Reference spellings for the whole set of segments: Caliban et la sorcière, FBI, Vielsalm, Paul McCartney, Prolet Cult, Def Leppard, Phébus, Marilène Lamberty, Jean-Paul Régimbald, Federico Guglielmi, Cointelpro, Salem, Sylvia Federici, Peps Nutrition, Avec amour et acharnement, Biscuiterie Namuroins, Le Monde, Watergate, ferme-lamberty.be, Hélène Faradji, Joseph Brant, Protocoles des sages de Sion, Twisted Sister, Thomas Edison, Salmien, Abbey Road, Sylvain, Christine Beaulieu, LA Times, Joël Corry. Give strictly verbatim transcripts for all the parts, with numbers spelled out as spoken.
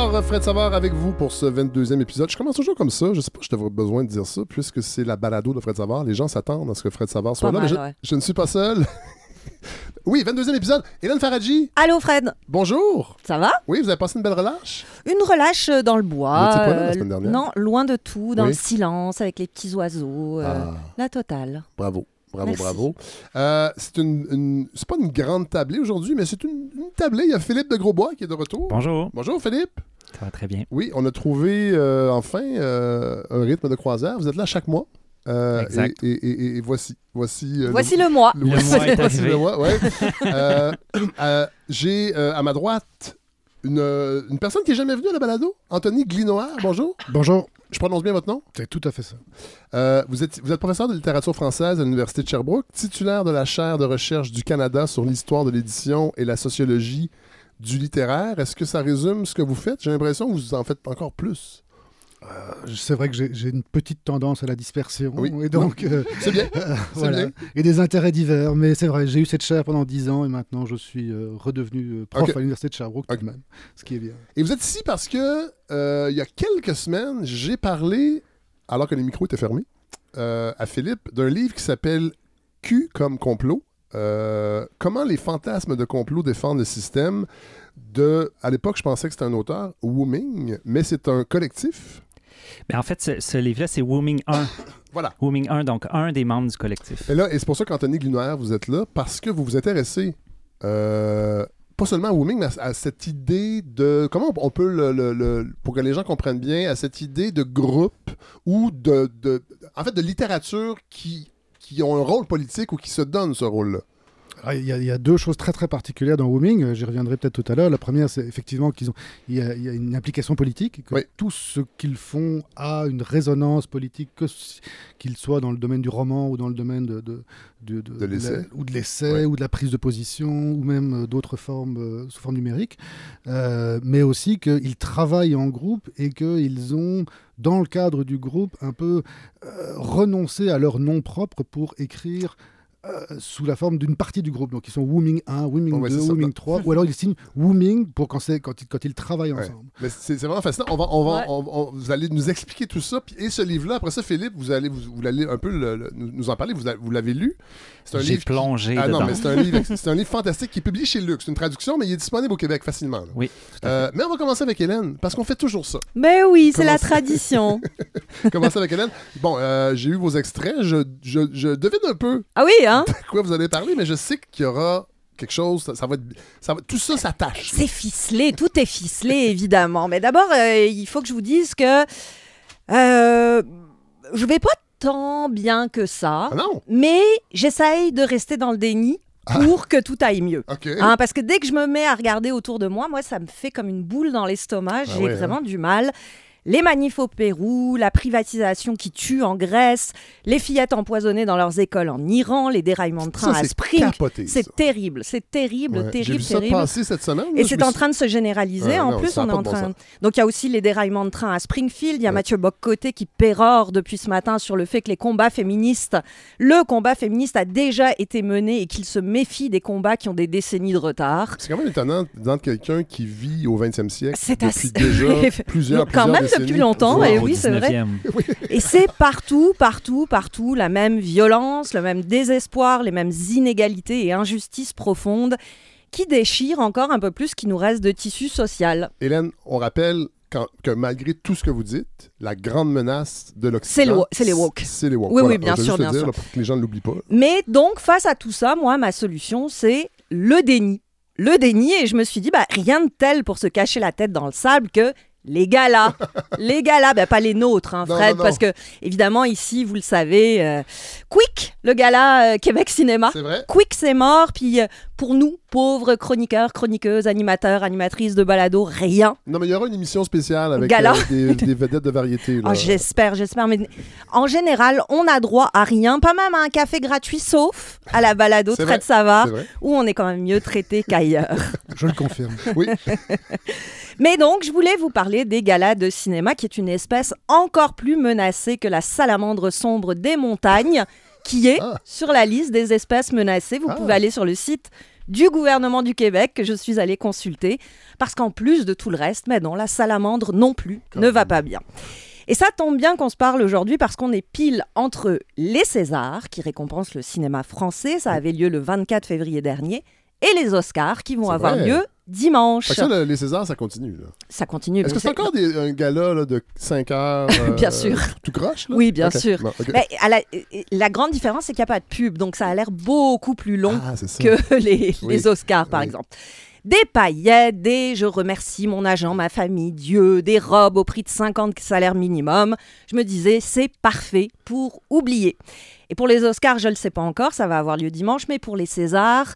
Alors, Fred Savard avec vous pour ce vingt-deuxième épisode. Je commence toujours comme ça. Je sais pas si j'avais besoin de dire ça, puisque c'est la balado de Fred Savard. Les gens s'attendent à ce que Fred Savard soit pas là, mal, mais je, ouais. je ne suis pas seul. Oui, vingt-deuxième épisode. Hélène Faradji. Allô, Fred. Bonjour. Ça va? Oui, vous avez passé une belle relâche? Une relâche dans le bois. Vous étiez pas là la semaine dernière? Non, loin de tout, dans oui. le silence, avec les petits oiseaux. Ah. Euh, la totale. Bravo. Bravo, Merci. bravo. Euh, c'est une, une, c'est pas une grande tablée aujourd'hui, mais c'est une, une tablée. Il y a Philippe de Grosbois qui est de retour. Bonjour. Bonjour, Philippe. Ça va très bien. Oui, on a trouvé euh, enfin euh, un rythme de croisière. Vous êtes là chaque mois. Euh, exact. Et, et, et, et voici. Voici, euh, voici le, le mois. Le, le mois est arrivé. Le mois, ouais. euh, euh, j'ai euh, à ma droite une, une personne qui n'est jamais venue à la balado, Antony Glinoer. Bonjour. Bonjour. Je prononce bien votre nom? C'est tout à fait ça. Euh, vous êtes, vous êtes professeur de littérature française à l'Université de Sherbrooke, titulaire de la chaire de recherche du Canada sur l'histoire de l'édition et la sociologie du littéraire. Est-ce que ça résume ce que vous faites? J'ai l'impression que vous en faites encore plus. Euh, c'est vrai que j'ai, j'ai une petite tendance à la dispersion. Oui. Et donc, euh, c'est bien. Euh, c'est voilà. bien. Et des intérêts divers. Mais c'est vrai, j'ai eu cette chaire pendant dix ans et maintenant je suis euh, redevenu prof okay. à l'Université de Sherbrooke okay. tout de même. Ce qui est bien. Et vous êtes ici parce que euh, il y a quelques semaines, j'ai parlé, alors que les micros étaient fermés, euh, à Philippe d'un livre qui s'appelle Q comme complot. Euh, comment les fantasmes de complot défendent le système de. À l'époque, je pensais que c'était un auteur, Wu Ming, mais c'est un collectif. Bien, en fait, ce, ce livre-là, c'est Wu Ming un. Voilà. Wu Ming un, donc un des membres du collectif. Et là, et c'est pour ça qu'Antony Glinoer, vous êtes là, parce que vous vous intéressez, euh, pas seulement à Wu Ming, mais à, à cette idée de... Comment on, on peut, le, le, le, pour que les gens comprennent bien, à cette idée de groupe ou de... de en fait, de littérature qui, qui ont un rôle politique ou qui se donnent ce rôle-là. Il y, a, il y a deux choses très très particulières dans Wu Ming, j'y reviendrai peut-être tout à l'heure. La première, c'est effectivement qu'il y, y a une implication politique, que oui. tout ce qu'ils font a une résonance politique, que, qu'il soit dans le domaine du roman ou dans le domaine de, de, de, de, de l'essai, de la, ou, de, l'essai oui. ou de la prise de position, ou même d'autres formes euh, sous forme numérique, euh, mais aussi qu'ils travaillent en groupe et qu'ils ont... dans le cadre du groupe, un peu euh, renoncer à leur nom propre pour écrire euh, sous la forme d'une partie du groupe. Donc, ils sont Wu Ming un, Wu Ming oh, deux, Wu Ming trois, ou alors ils signent Wu Ming pour quand, c'est, quand, ils, quand ils travaillent ouais. ensemble. Mais c'est, c'est vraiment fascinant. On va, on va, ouais. on, on, vous allez nous expliquer tout ça. Et ce livre-là, après ça, Philippe, vous allez, vous, vous allez un peu le, le, nous en parler. Vous, a, vous l'avez lu. C'est un J'ai livre plongé qui... ah, dedans. Non, mais c'est, un livre, c'est un livre fantastique qui est publié chez Lux. C'est une traduction, mais il est disponible au Québec facilement. Oui, euh, mais on va commencer avec Hélène, parce qu'on fait toujours ça. Mais oui, c'est commencer... la tradition. Commencer avec Hélène. Bon, euh, j'ai eu vos extraits. Je, je, je devine un peu ah oui, hein? de quoi vous allez parler, mais je sais qu'il y aura quelque chose. Ça, ça va être, ça va, tout ça s'attache. C'est ficelé. Tout est ficelé, évidemment. Mais d'abord, euh, il faut que je vous dise que euh, je vais pas tant bien que ça, ah mais j'essaye de rester dans le déni pour ah. que tout aille mieux. Okay. Hein, parce que dès que je me mets à regarder autour de moi, moi, ça me fait comme une boule dans l'estomac. J'ai ah ouais, vraiment hein. du mal. Les manifs au Pérou, la privatisation qui tue en Grèce, les fillettes empoisonnées dans leurs écoles en Iran, les déraillements de train ça, à Spring. C'est terrible, c'est terrible, ouais. terrible, J'ai vu ça terrible. Passer cette semaine, là, et c'est en suis... train de se généraliser. Ouais, en non, plus, on est en bon train. Sens. Donc il y a aussi les déraillements de train à Springfield. Il y a ouais. Mathieu Bock-Côté qui pérore depuis ce matin sur le fait que les combats féministes, le combat féministe a déjà été mené et qu'il se méfie des combats qui ont des décennies de retard. C'est quand même étonnant d'entendre quelqu'un qui vit au vingtième siècle c'est depuis assez... déjà plusieurs, quand plusieurs même, depuis longtemps, et oui, c'est vrai. Et c'est partout, partout, partout, la même violence, le même désespoir, les mêmes inégalités et injustices profondes qui déchirent encore un peu plus ce qui nous reste de tissu social. Hélène, on rappelle quand, que malgré tout ce que vous dites, la grande menace de l'Occident, c'est, le, c'est les woke. C'est les woke. Oui, voilà. oui, bien sûr, bien dire, sûr. Là, pour que les gens ne l'oublient pas. Mais donc, face à tout ça, moi, ma solution, c'est le déni. Le déni, et je me suis dit, bah, rien de tel pour se cacher la tête dans le sable que... Les galas, les galas, ben pas les nôtres, hein, Fred, non, non, non. parce que évidemment ici, vous le savez, euh, Quick, le gala euh, Québec Cinéma, c'est vrai. Quick c'est mort, puis euh, pour nous, pauvres chroniqueurs, chroniqueuses, animateurs, animatrices de balado, rien. Non mais il y aura une émission spéciale avec euh, des, des vedettes de variété. Là. Ah, j'espère, j'espère, mais en général, on a droit à rien, pas même à un café gratuit, sauf à la balado c'est Fred vrai. Savard, où on est quand même mieux traité qu'ailleurs. Je le confirme, oui. Mais donc, je voulais vous parler des galas de cinéma, qui est une espèce encore plus menacée que la salamandre sombre des montagnes, qui est ah. sur la liste des espèces menacées. Vous ah. pouvez aller sur le site du gouvernement du Québec que je suis allée consulter, parce qu'en plus de tout le reste, mais non, la salamandre non plus Quand ne même. va pas bien. Et ça tombe bien qu'on se parle aujourd'hui parce qu'on est pile entre les Césars, qui récompensent le cinéma français, ça avait lieu le vingt-quatre février dernier, et les Oscars, qui vont C'est avoir vrai. lieu dimanche. Ça, le, les Césars, ça continue. Là. Ça continue. Est-ce que c'est, c'est encore des, un gala là, de cinq heures euh, Bien sûr. Tout croche là? Oui, bien okay. sûr. Bon, okay. Mais à la, la grande différence, c'est qu'il n'y a pas de pub, donc ça a l'air beaucoup plus long ah, que les, oui. les Oscars, par oui. exemple. Des paillettes, des « je remercie mon agent, ma famille, Dieu », des robes au prix de cinquante salaires minimum. Je me disais, c'est parfait pour oublier. Et pour les Oscars, je ne le sais pas encore, ça va avoir lieu dimanche, mais pour les Césars,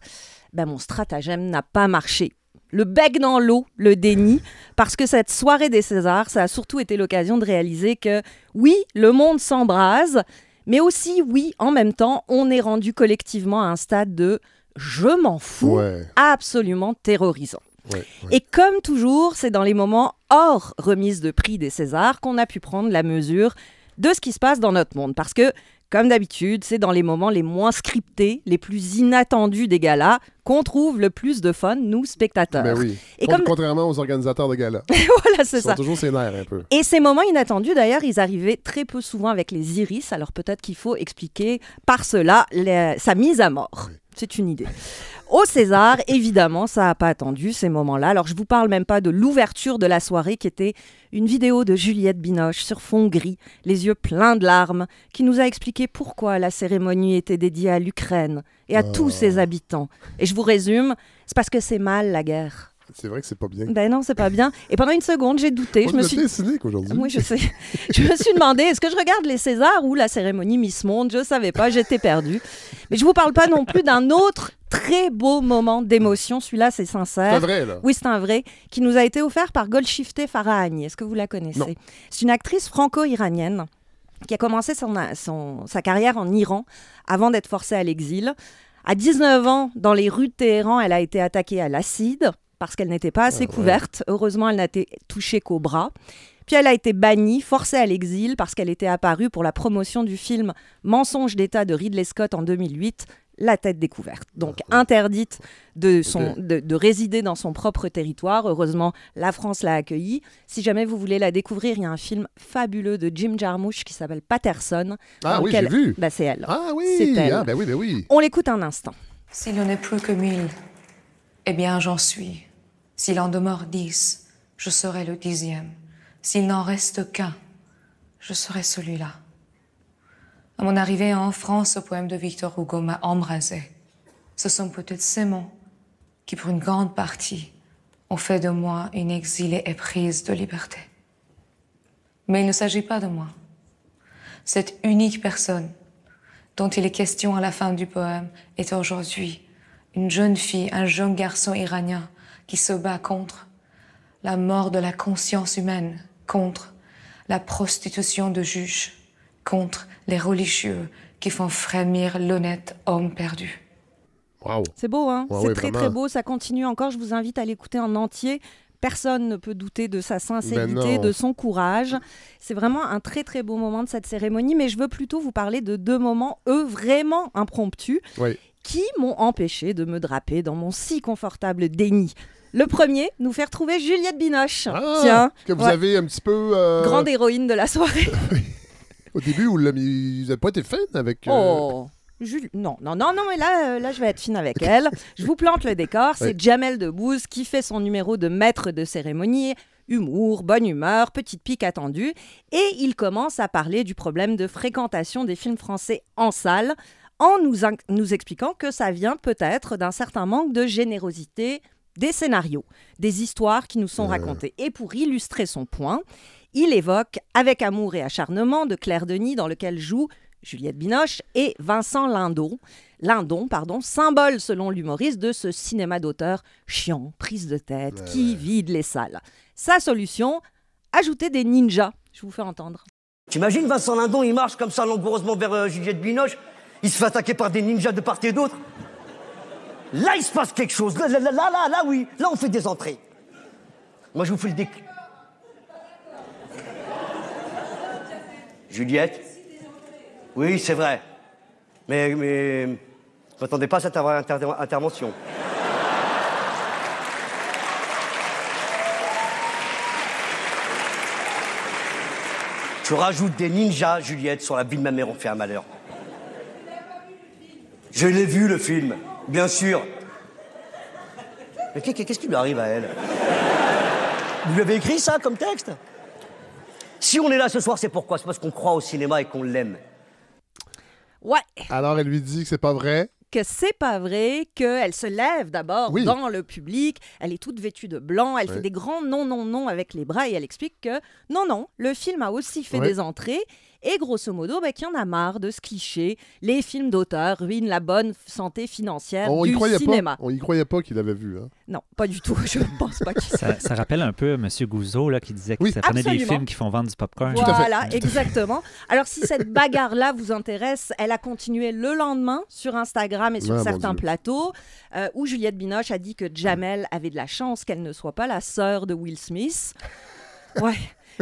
ben, mon stratagème n'a pas marché. Le bec dans l'eau, le déni, parce que cette soirée des Césars, ça a surtout été l'occasion de réaliser que, oui, le monde s'embrase, mais aussi, oui, en même temps, on est rendu collectivement à un stade de « je m'en fous ouais. » absolument terrorisant. Ouais, ouais. Et comme toujours, c'est dans les moments hors remise de prix des Césars qu'on a pu prendre la mesure de ce qui se passe dans notre monde. Parce que, comme d'habitude, c'est dans les moments les moins scriptés, les plus inattendus des galas, qu'on trouve le plus de fun, nous, spectateurs. Ben oui. Et Con- comme... Contrairement aux organisateurs de galas. Voilà, c'est ils ça. Ils sont toujours sénères un peu. Et ces moments inattendus, d'ailleurs, ils arrivaient très peu souvent avec les iris. Alors peut-être qu'il faut expliquer par cela les... sa mise à mort. Oui. C'est une idée. Au César, évidemment, ça n'a pas attendu ces moments-là. Alors, je ne vous parle même pas de l'ouverture de la soirée qui était une vidéo de Juliette Binoche sur fond gris, les yeux pleins de larmes, qui nous a expliqué pourquoi la cérémonie était dédiée à l'Ukraine et à oh. tous ses habitants. Et je vous résume, c'est parce que c'est mal la guerre. C'est vrai que c'est pas bien. Ben non, c'est pas bien. Et pendant une seconde, j'ai douté. Moi, je me suis cynique aujourd'hui. Oui, je sais. Je me suis demandé, est-ce que je regarde les Césars ou la cérémonie Miss Monde? Je savais pas, j'étais perdue. Mais je vous parle pas non plus d'un autre très beau moment d'émotion. Celui-là, c'est sincère. C'est un vrai, là. Oui, c'est un vrai, qui nous a été offert par Golshifteh Farahani. Est-ce que vous la connaissez? Non. C'est une actrice franco-iranienne qui a commencé son, son, sa carrière en Iran avant d'être forcée à l'exil. À dix-neuf ans, dans les rues de Téhéran, elle a été attaquée à l'acide, parce qu'elle n'était pas assez ah ouais. couverte. Heureusement, elle n'a été touchée qu'au bras. Puis elle a été bannie, forcée à l'exil, parce qu'elle était apparue pour la promotion du film « Mensonge d'État » de Ridley Scott en deux mille huit, « La tête découverte ». Donc ah ouais. interdite de, son, okay. de, de résider dans son propre territoire. Heureusement, la France l'a accueillie. Si jamais vous voulez la découvrir, il y a un film fabuleux de Jim Jarmusch qui s'appelle « Paterson ». Ah oui, elle, j'ai vu. Bah, c'est elle. Ah oui, c'est elle. Ah, bah oui, bah oui. On l'écoute un instant. « Si l'on n'est plus que mille, eh bien j'en suis. » S'il en demeure dix, je serai le dixième. S'il n'en reste qu'un, je serai celui-là. À mon arrivée en France, ce poème de Victor Hugo m'a embrasé. Ce sont peut-être ces mots qui, pour une grande partie, ont fait de moi une exilée éprise de liberté. Mais il ne s'agit pas de moi. Cette unique personne dont il est question à la fin du poème est aujourd'hui une jeune fille, un jeune garçon iranien, qui se bat contre la mort de la conscience humaine, contre la prostitution de juges, contre les religieux qui font frémir l'honnête homme perdu. Wow. C'est beau, hein? Wow, c'est oui, très, vraiment. très beau. Ça continue encore. Je vous invite à l'écouter en entier. Personne ne peut douter de sa sincérité, de son courage. C'est vraiment un très, très beau moment de cette cérémonie. Mais je veux plutôt vous parler de deux moments, eux, vraiment impromptus. Oui. Qui m'ont empêché de me draper dans mon si confortable déni. Le premier, nous faire trouver Juliette Binoche. Ah, tiens, que vous ouais. avez un petit peu... Euh... Grande héroïne de la soirée. Au début, vous n'avez pas été fine avec... Euh... Oh, Julie... Non, non, non, non, mais là, euh, là, je vais être fine avec elle. Je vous plante le décor, c'est ouais. Jamel Debbouze qui fait son numéro de maître de cérémonie. Humour, bonne humeur, petite pique attendue. Et il commence à parler du problème de fréquentation des films français en salle, en nous, in- nous expliquant que ça vient peut-être d'un certain manque de générosité des scénarios, des histoires qui nous sont racontées. Et pour illustrer son point, il évoque « Avec amour et acharnement » de Claire Denis, dans lequel jouent Juliette Binoche et Vincent Lindon, Lindon pardon, symbole selon l'humoriste de ce cinéma d'auteur chiant, prise de tête, ouais. qui vide les salles. Sa solution, ajouter des ninjas. Je vous fais entendre. T'imagines Vincent Lindon, il marche comme ça langoureusement vers euh, Juliette Binoche. Il se fait attaquer par des ninjas de part et d'autre. Là, il se passe quelque chose. Là, là, là, là, là, oui. Là, on fait des entrées. Moi, je vous fais le déclic. Juliette? Oui, c'est vrai. Mais, mais... Vous n'attendez pas à cette inter- intervention. Tu rajoutes des ninjas, Juliette, sur la vie de ma mère, on fait un malheur. Je l'ai vu, le film, bien sûr. Mais qu'est-ce qui lui arrive à elle? Vous lui avez écrit ça comme texte? Si on est là ce soir, c'est pourquoi? C'est parce qu'on croit au cinéma et qu'on l'aime. Ouais. Alors, elle lui dit que c'est pas vrai. Que c'est pas vrai, qu'elle se lève d'abord oui. dans le public, elle est toute vêtue de blanc, elle oui. fait des grands non, non, non avec les bras et elle explique que non, non, le film a aussi fait oui. des entrées et grosso modo, ben, qu'il y en a marre de ce cliché. Les films d'auteur ruinent la bonne santé financière on du cinéma. Pas, on y croyait pas qu'il avait vu. Hein. Non, pas du tout. Je ne pense pas qu'il ça, ça rappelle un peu M. Gouzeau là, qui disait que oui, ça prenait absolument. Des films qui font vendre du popcorn. Voilà, exactement. Alors si cette bagarre-là vous intéresse, elle a continué le lendemain sur Instagram et sur ouais, certains plateaux, euh, où Juliette Binoche a dit que Jamel avait de la chance qu'elle ne soit pas la sœur de Will Smith. Ouais.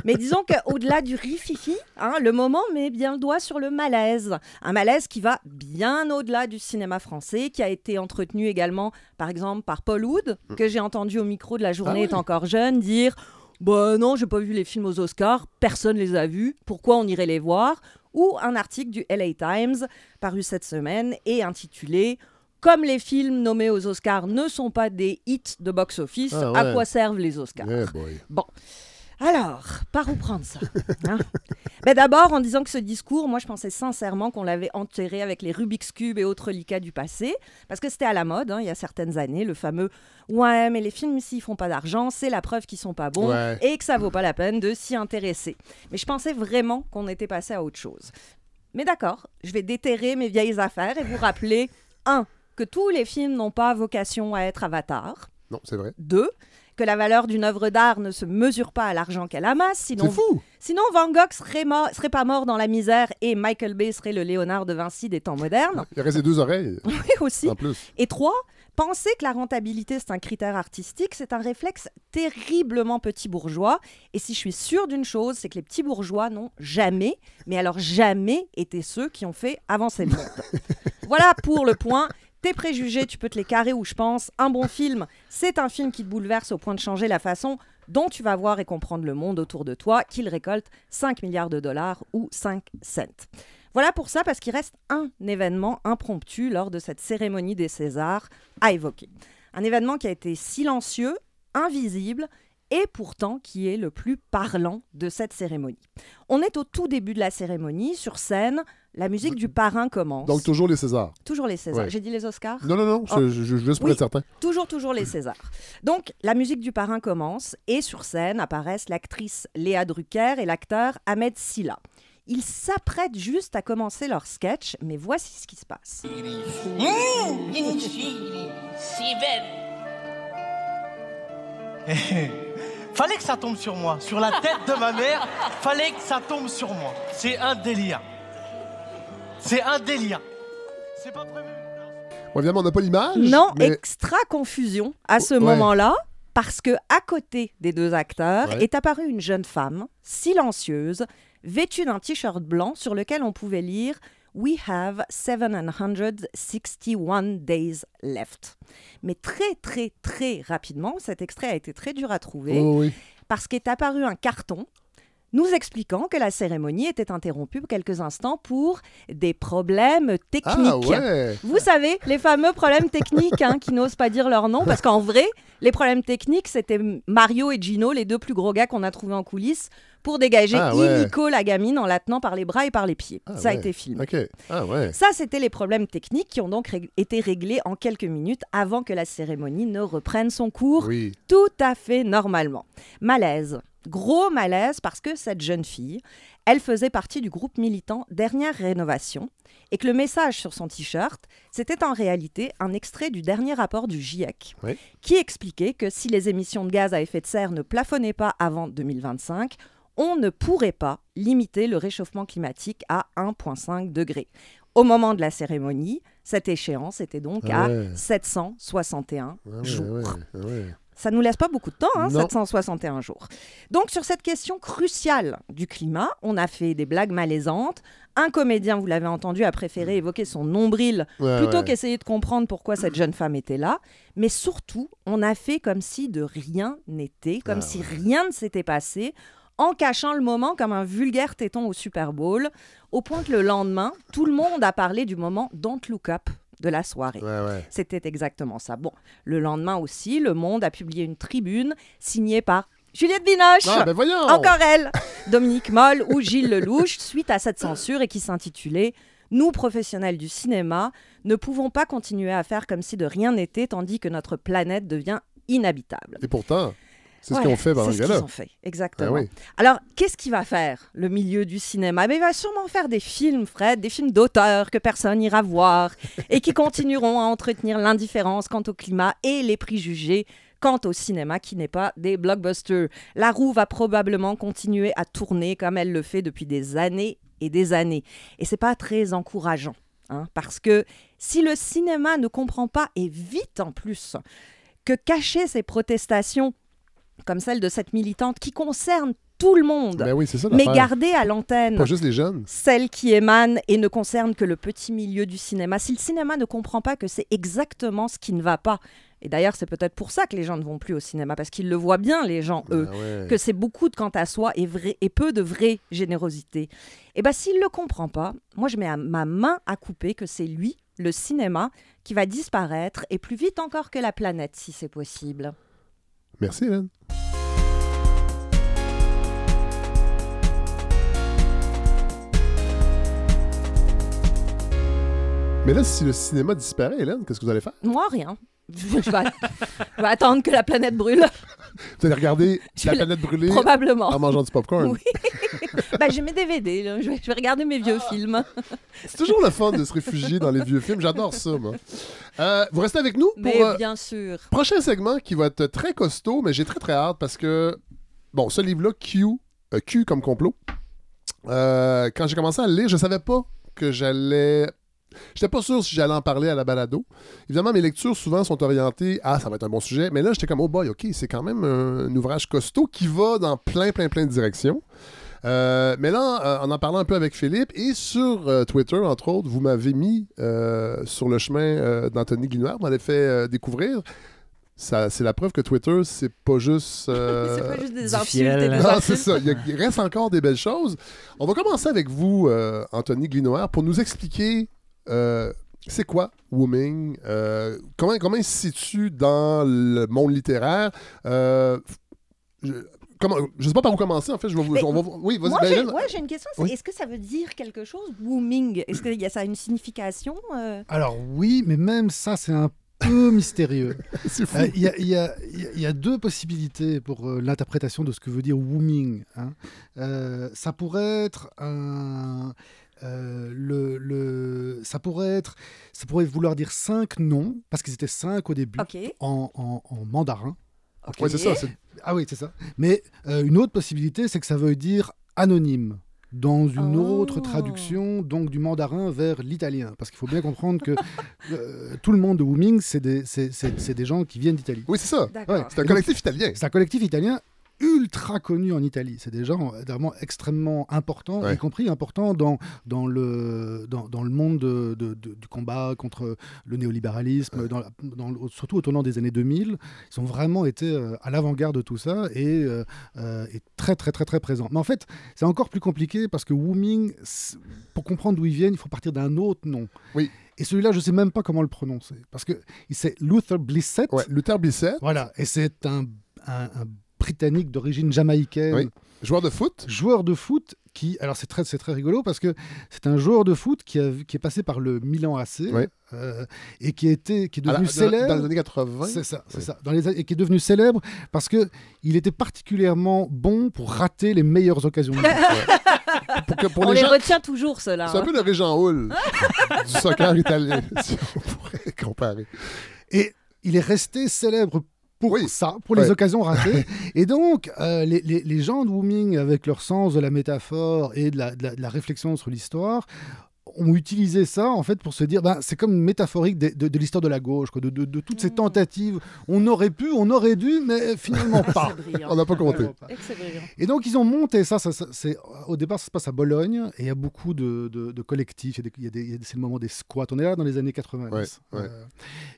Mais disons qu'au-delà du rififi, hein, le moment met bien le doigt sur le malaise. Un malaise qui va bien au-delà du cinéma français, qui a été entretenu également, par exemple, par Paul Wood, que j'ai entendu au micro de La Journée ah, est oui. encore jeune, dire « Bah non, j'ai pas vu les films aux Oscars, personne les a vus, pourquoi on irait les voir ?» ou un article du L A Times paru cette semaine et intitulé « Comme les films nommés aux Oscars ne sont pas des hits de box-office, ah ouais. à quoi servent les Oscars yeah ?» Bon, alors, par où prendre ça hein? Mais d'abord, en disant que ce discours, moi je pensais sincèrement qu'on l'avait enterré avec les Rubik's Cube et autres likas du passé, parce que c'était à la mode, hein, il y a certaines années, le fameux « Ouais, mais les films, s'ils font pas d'argent, c'est la preuve qu'ils sont pas bons ouais. et que ça vaut pas la peine de s'y intéresser. » Mais je pensais vraiment qu'on était passé à autre chose. Mais d'accord, je vais déterrer mes vieilles affaires et vous rappeler, un, que tous les films n'ont pas vocation à être avatars. Non, c'est vrai. Deux, que la valeur d'une œuvre d'art ne se mesure pas à l'argent qu'elle amasse. Sinon, c'est fou. Sinon Van Gogh serait, mort, serait pas mort dans la misère et Michael Bay serait le Léonard de Vinci des temps modernes. Il reste deux oreilles. Oui, aussi. En plus. Et trois, penser que la rentabilité, c'est un critère artistique, c'est un réflexe terriblement petit bourgeois. Et si je suis sûre d'une chose, c'est que les petits bourgeois n'ont jamais, mais alors jamais, été ceux qui ont fait avancer le monde. Voilà pour le point. Tes préjugés, tu peux te les carrer où je pense. Un bon film, c'est un film qui te bouleverse au point de changer la façon dont tu vas voir et comprendre le monde autour de toi, qu'il récolte cinq milliards de dollars ou cinq cents. Voilà pour ça, parce qu'il reste un événement impromptu lors de cette cérémonie des Césars à évoquer. Un événement qui a été silencieux, invisible, et pourtant qui est le plus parlant de cette cérémonie. On est au tout début de la cérémonie, sur scène, la musique du parrain commence. Donc toujours les Césars. Toujours les Césars. Ouais. J'ai dit les Oscars? Non, non, non, oh. je, je, juste pour oui. être certain. Toujours, toujours les Césars. Donc la musique du parrain commence et sur scène apparaissent l'actrice Léa Drucker et l'acteur Ahmed Silla. Ils s'apprêtent juste à commencer leur sketch, mais voici ce qui se passe. Mmh, une fille si belle. Fallait que ça tombe sur moi, sur la tête de ma mère, fallait que ça tombe sur moi. C'est un délire. C'est un délire. C'est pas prévu. Bon, évidemment, on n'a pas l'image. Non, mais... extra confusion à ce oh, moment-là, ouais. parce que à côté des deux acteurs ouais. est apparue une jeune femme, silencieuse, vêtue d'un t-shirt blanc sur lequel on pouvait lire « We have seven hundred sixty-one days left ». Mais très, très, très rapidement, cet extrait a été très dur à trouver oh oui. parce qu'est apparu un carton nous expliquant que la cérémonie était interrompue quelques instants pour des problèmes techniques. Ah ouais. Vous savez, les fameux problèmes techniques hein, qui n'osent pas dire leur nom parce qu'en vrai, les problèmes techniques, c'était Mario et Gino, les deux plus gros gars qu'on a trouvés en coulisses, pour dégager ah ouais. illico la gamine en la tenant par les bras et par les pieds. Ah ça ouais. a été filmé. Okay. Ah ouais. Ça, c'était les problèmes techniques qui ont donc ré- été réglés en quelques minutes avant que la cérémonie ne reprenne son cours oui. tout à fait normalement. Malaise. Gros malaise parce que cette jeune fille, elle faisait partie du groupe militant Dernière Rénovation et que le message sur son t-shirt, c'était en réalité un extrait du dernier rapport du GIEC oui. qui expliquait que si les émissions de gaz à effet de serre ne plafonnaient pas avant deux mille vingt-cinq, on ne pourrait pas limiter le réchauffement climatique à un virgule cinq degré. Au moment de la cérémonie, cette échéance était donc ah ouais. à sept cent soixante et un ah ouais, jours. Ouais, ouais, ouais. Ça ne nous laisse pas beaucoup de temps, hein, sept cent soixante et un jours. Donc, sur cette question cruciale du climat, on a fait des blagues malaisantes. Un comédien, vous l'avez entendu, a préféré évoquer son nombril ouais, plutôt ouais. qu'essayer de comprendre pourquoi cette jeune femme était là. Mais surtout, on a fait comme si de rien n'était, comme ouais, si ouais. rien ne s'était passé, en cachant le moment comme un vulgaire téton au Super Bowl, au point que le lendemain, tout le monde a parlé du moment « Don't Look Up » de la soirée. Ouais, ouais. C'était exactement ça. Bon, le lendemain aussi, Le Monde a publié une tribune signée par Juliette Binoche, ah, ben voyons. Encore elle, Dominique Moll ou Gilles Lelouch, suite à cette censure et qui s'intitulait « Nous, professionnels du cinéma, ne pouvons pas continuer à faire comme si de rien n'était, tandis que notre planète devient inhabitable. » Et pourtant, c'est ouais, ce qu'on fait par un gala. C'est ce qu'ils ont fait, exactement. Ah, oui. Alors, qu'est-ce qu'il va faire, le milieu du cinéma? Mais il va sûrement faire des films, Fred, des films d'auteur que personne n'ira voir et qui continueront à entretenir l'indifférence quant au climat et les préjugés quant au cinéma qui n'est pas des blockbusters. La roue va probablement continuer à tourner comme elle le fait depuis des années et des années. Et c'est pas très encourageant, hein, parce que si le cinéma ne comprend pas, et vite en plus, que cacher ses protestations, comme celle de cette militante, qui concerne tout le monde, ben oui, c'est ça, mais garder à l'antenne, pas juste les jeunes, celle qui émane et ne concerne que le petit milieu du cinéma. Si le cinéma ne comprend pas que c'est exactement ce qui ne va pas, et d'ailleurs, c'est peut-être pour ça que les gens ne vont plus au cinéma, parce qu'ils le voient bien, les gens, eux, ben ouais. que c'est beaucoup de quant à soi et, vrai, et peu de vraie générosité. Et bien, s'il ne le comprend pas, moi, je mets à, ma main à couper que c'est lui, le cinéma, qui va disparaître, et plus vite encore que la planète, si c'est possible. Merci, Hélène. Mais là, si le cinéma disparaît, Hélène, qu'est-ce que vous allez faire? Moi, rien. Je vais, att- je vais attendre que la planète brûle. Vous allez regarder je la planète brûler probablement. En mangeant du popcorn. Oui. Ben, j'ai mes D V D, là. Je, vais, je vais regarder mes vieux ah. films. C'est toujours le fun de se réfugier dans les vieux films. J'adore ça, moi. Euh, vous restez avec nous pour mais bien euh, sûr. Prochain segment qui va être très costaud, mais j'ai très très hâte parce que bon, ce livre-là, Q, euh, Q comme complot. Euh, quand j'ai commencé à le lire, je savais pas que j'allais. J'étais pas sûr si j'allais en parler à la balado. Évidemment, mes lectures souvent sont orientées à ah, ça va être un bon sujet, mais là j'étais comme oh boy, ok, c'est quand même un ouvrage costaud qui va dans plein plein plein de directions. Euh, mais là, en en parlant un peu avec Philippe et sur euh, Twitter, entre autres, vous m'avez mis euh, sur le chemin euh, d'Antony Glinoer, vous m'avez fait euh, découvrir. Ça, c'est la preuve que Twitter, c'est pas juste... Euh, c'est pas juste des insultes et des Non, c'est ça. Il, y a, il reste encore des belles choses. On va commencer avec vous, euh, Antony Glinoer, pour nous expliquer euh, c'est quoi Wu Ming, euh, comment, comment il se situe dans le monde littéraire. Euh, je, comment, je sais pas par où commencer, en fait. Je vais vous, on va, oui, vas-y. Moi, ben, j'ai, ouais, j'ai une question. Oui? Est-ce que ça veut dire quelque chose, Wu Ming? Est-ce que ça a une signification? Euh... Alors oui, mais même ça, c'est un peu mystérieux. Il y, y, y, y a deux possibilités pour euh, l'interprétation de ce que veut dire Wu Ming. Hein. Euh, ça pourrait être un, euh, le, le, ça pourrait être, ça pourrait vouloir dire cinq noms parce qu'ils étaient cinq au début okay. en, en, en mandarin. Okay. Ouais, c'est ça, c'est... Ah oui, c'est ça. Mais euh, une autre possibilité, c'est que ça veut dire anonyme. Dans une oh. autre traduction, donc du mandarin vers l'italien. Parce qu'il faut bien comprendre que euh, tout le monde de Wu Ming, c'est des, c'est, c'est, c'est des gens qui viennent d'Italie. Oui, c'est ça. Ouais. C'est un collectif donc, italien. C'est un collectif italien ultra connu en Italie. C'est des gens vraiment extrêmement importants, ouais. y compris importants dans, dans, le, dans, dans le monde de, de, de, du combat contre le néolibéralisme, ouais. dans la, dans, surtout au tournant des années deux mille. Ils ont vraiment été à l'avant-garde de tout ça et, euh, et très, très, très, très présents. Mais en fait, c'est encore plus compliqué parce que Wu Ming, pour comprendre d'où ils viennent, il faut partir d'un autre nom. Oui. Et celui-là, je ne sais même pas comment le prononcer. Parce que c'est Luther Blissett. Ouais, Luther Blissett. Voilà. Et c'est un... un, un Britannique d'origine jamaïcaine. Oui. Joueur de foot. Joueur de foot qui... Alors, c'est très, c'est très rigolo parce que c'est un joueur de foot qui, a, qui est passé par le Milan A C oui. euh, et qui, était, qui est devenu la, célèbre... Dans les années quatre-vingt. C'est ça, c'est oui. ça. Dans les, et qui est devenu célèbre parce qu'il était particulièrement bon pour rater les meilleures occasions. Pour que, pour on les, les gens, retient toujours, ceux-là. C'est hein. un peu le Régent Hull du soccer italien, si on pourrait comparer. Et il est resté célèbre pour oui. ça, pour les ouais. occasions ratées. Et donc, euh, les, les, les gens de Wu Ming, avec leur sens de la métaphore et de la, de la, de la réflexion sur l'histoire, ont utilisé ça en fait pour se dire, ben, c'est comme métaphorique de, de, de l'histoire de la gauche, quoi, de, de, de toutes mmh. ces tentatives. On aurait pu, on aurait dû, mais finalement ah, pas. On n'a pas compté. Et donc ils ont monté ça. ça, ça c'est, au départ, ça se passe à Bologne et il y a beaucoup de, de, de collectifs. Il y a des, il y a des, il y a des, c'est le moment des squats. On est là dans les années quatre-vingt-dix. Ouais, ouais. Euh,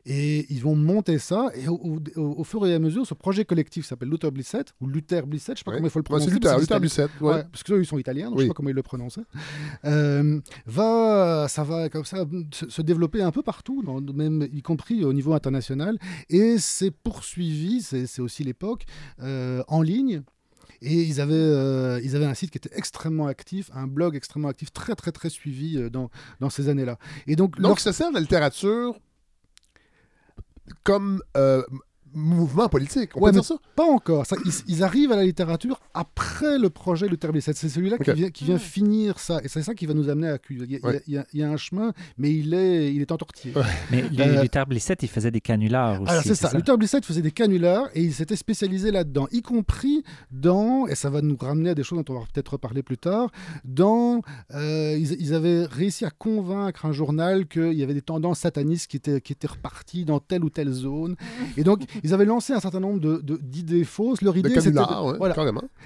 et ils vont monter ça. Et au, au, au fur et à mesure, ce projet collectif s'appelle Luther Blissett ou Luther Blissett. Je sais pas ouais. comment il faut le prononcer. Ouais, c'est Luther, Luther Blissett. Ouais. Ouais, parce que eux, ils sont italiens, donc oui. je sais pas comment ils le prononcent. Euh, va, ça va comme ça se, se développer un peu partout, dans, même y compris au niveau international, et c'est poursuivi, c'est, c'est aussi l'époque, euh, en ligne. Et ils avaient, euh, ils avaient un site qui était extrêmement actif, un blog extrêmement actif, très très très suivi euh, dans, dans ces années-là. Et donc, donc leur... ça sert la littérature comme... Euh... mouvement politique, on ouais, peut dire ça? Pas encore. Ça, ils, ils arrivent à la littérature après le projet Luther Blissett. C'est celui-là okay. qui vient, qui vient ouais. finir ça. Et c'est ça qui va nous amener à Q. Il y a, ouais. il y a, il y a un chemin, mais il est, il est entortillé. Ouais. Mais euh, Luther Blissett, il faisait des canulars aussi. Alors c'est, c'est ça. ça. Luther Blissett faisait des canulars et il s'était spécialisé là-dedans, y compris dans, et ça va nous ramener à des choses dont on va peut-être reparler plus tard, dans, euh, ils, ils avaient réussi à convaincre un journal qu'il y avait des tendances satanistes qui étaient, qui étaient reparties dans telle ou telle zone. Et donc, ils avaient lancé un certain nombre de, de, d'idées fausses. Leur idée, c'était de, ouais, voilà.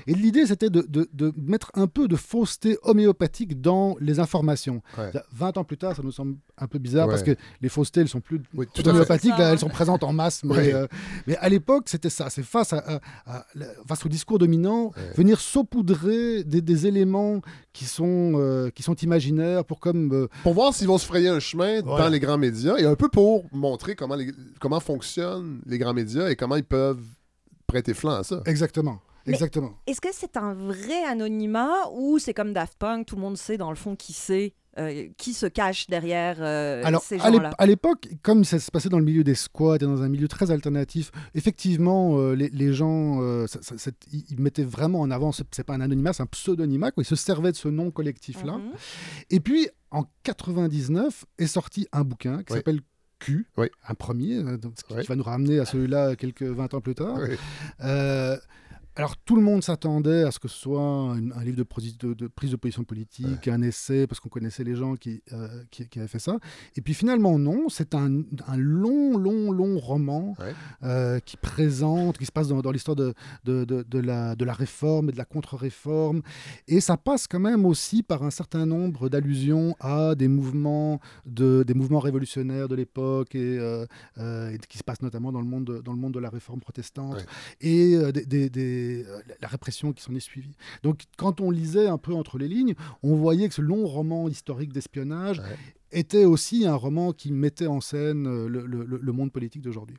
Et l'idée, c'était de, de, de mettre un peu de fausseté homéopathique dans les informations. Ouais. vingt ans plus tard, ça nous semble un peu bizarre ouais. parce que les faussetés, elles sont plus oui, homéopathiques, là, elles sont présentes en masse. Mais, ouais. euh, mais à l'époque, c'était ça. C'est face, à, à, à, face au discours dominant, ouais. venir saupoudrer des, des éléments qui sont, euh, qui sont imaginaires pour comme... Euh... Pour voir s'ils vont se frayer un chemin ouais. dans les grands médias et un peu pour montrer comment, les, comment fonctionnent les grands médias. médias et comment ils peuvent prêter flanc à ça. Exactement. Exactement. Mais est-ce que c'est un vrai anonymat ou c'est comme Daft Punk, tout le monde sait dans le fond qui c'est, euh, qui se cache derrière euh, alors, ces gens-là? Alors, à l'époque, comme ça se passait dans le milieu des squats et dans un milieu très alternatif, effectivement, euh, les, les gens, euh, ça, ça, c'est, ils mettaient vraiment en avant, c'est, c'est pas un anonymat, c'est un pseudonymat, quoi, ils se servaient de ce nom collectif-là. Mm-hmm. Et puis, en quatre-vingt-dix-neuf, est sorti un bouquin qui oui. s'appelle Q, oui. un premier, donc, qui oui. va nous ramener à celui-là quelques vingt ans plus tard. Oui. Euh, alors, tout le monde s'attendait à ce que ce soit un, un livre de, pro- de, de prise de position politique, ouais. un essai, parce qu'on connaissait les gens qui, euh, qui, qui avaient fait ça. Et puis, finalement, non. C'est un, un long, long, long roman ouais. euh, qui présente, qui se passe dans, dans l'histoire de, de, de, de, la, de la réforme et de la contre-réforme. Et ça passe quand même aussi par un certain nombre d'allusions à des mouvements, de, des mouvements révolutionnaires de l'époque et, euh, euh, et qui se passent notamment dans le monde de, dans le monde de la réforme protestante. Ouais. Et euh, des... des, des la répression qui s'en est suivie. Donc, quand on lisait un peu entre les lignes, on voyait que ce long roman historique d'espionnage ouais. était aussi un roman qui mettait en scène le, le, le monde politique d'aujourd'hui.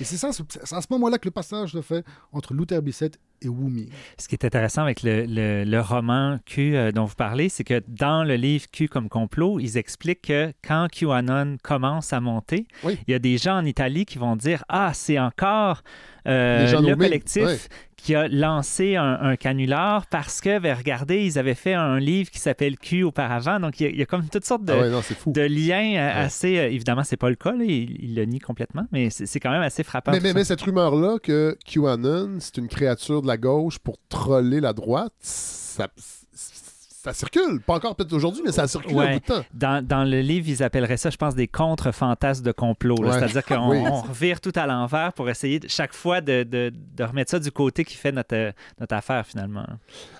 Et c'est ça, c'est à ce moment-là que le passage se fait entre Luther Blissett et Wu Ming. Ce qui est intéressant avec le, le, le roman Q euh, dont vous parlez, c'est que dans le livre Q comme complot, ils expliquent que quand QAnon commence à monter, oui. il y a des gens en Italie qui vont dire « Ah, c'est encore euh, le collectif oui. qui a lancé un, un canular parce que, ben, regardez, ils avaient fait un livre qui s'appelle Q auparavant. » Donc, il y, a, il y a comme toutes sortes de, ah ouais, non, de liens ouais. assez... Euh, évidemment, c'est pas le cas, là, il, il le nie complètement, mais c'est, c'est quand même assez frappant. Mais, mais, mais cette rumeur-là que QAnon, c'est une créature de la gauche pour troller la droite, ça, ça circule. Pas encore peut-être aujourd'hui, mais ça circule ouais. au bout de temps. Dans, dans le livre, ils appelleraient ça, je pense, des contre-fantasmes de complot. Ouais. C'est-à-dire qu'on oui. on revire tout à l'envers pour essayer de, chaque fois de, de, de remettre ça du côté qui fait notre, notre affaire, finalement.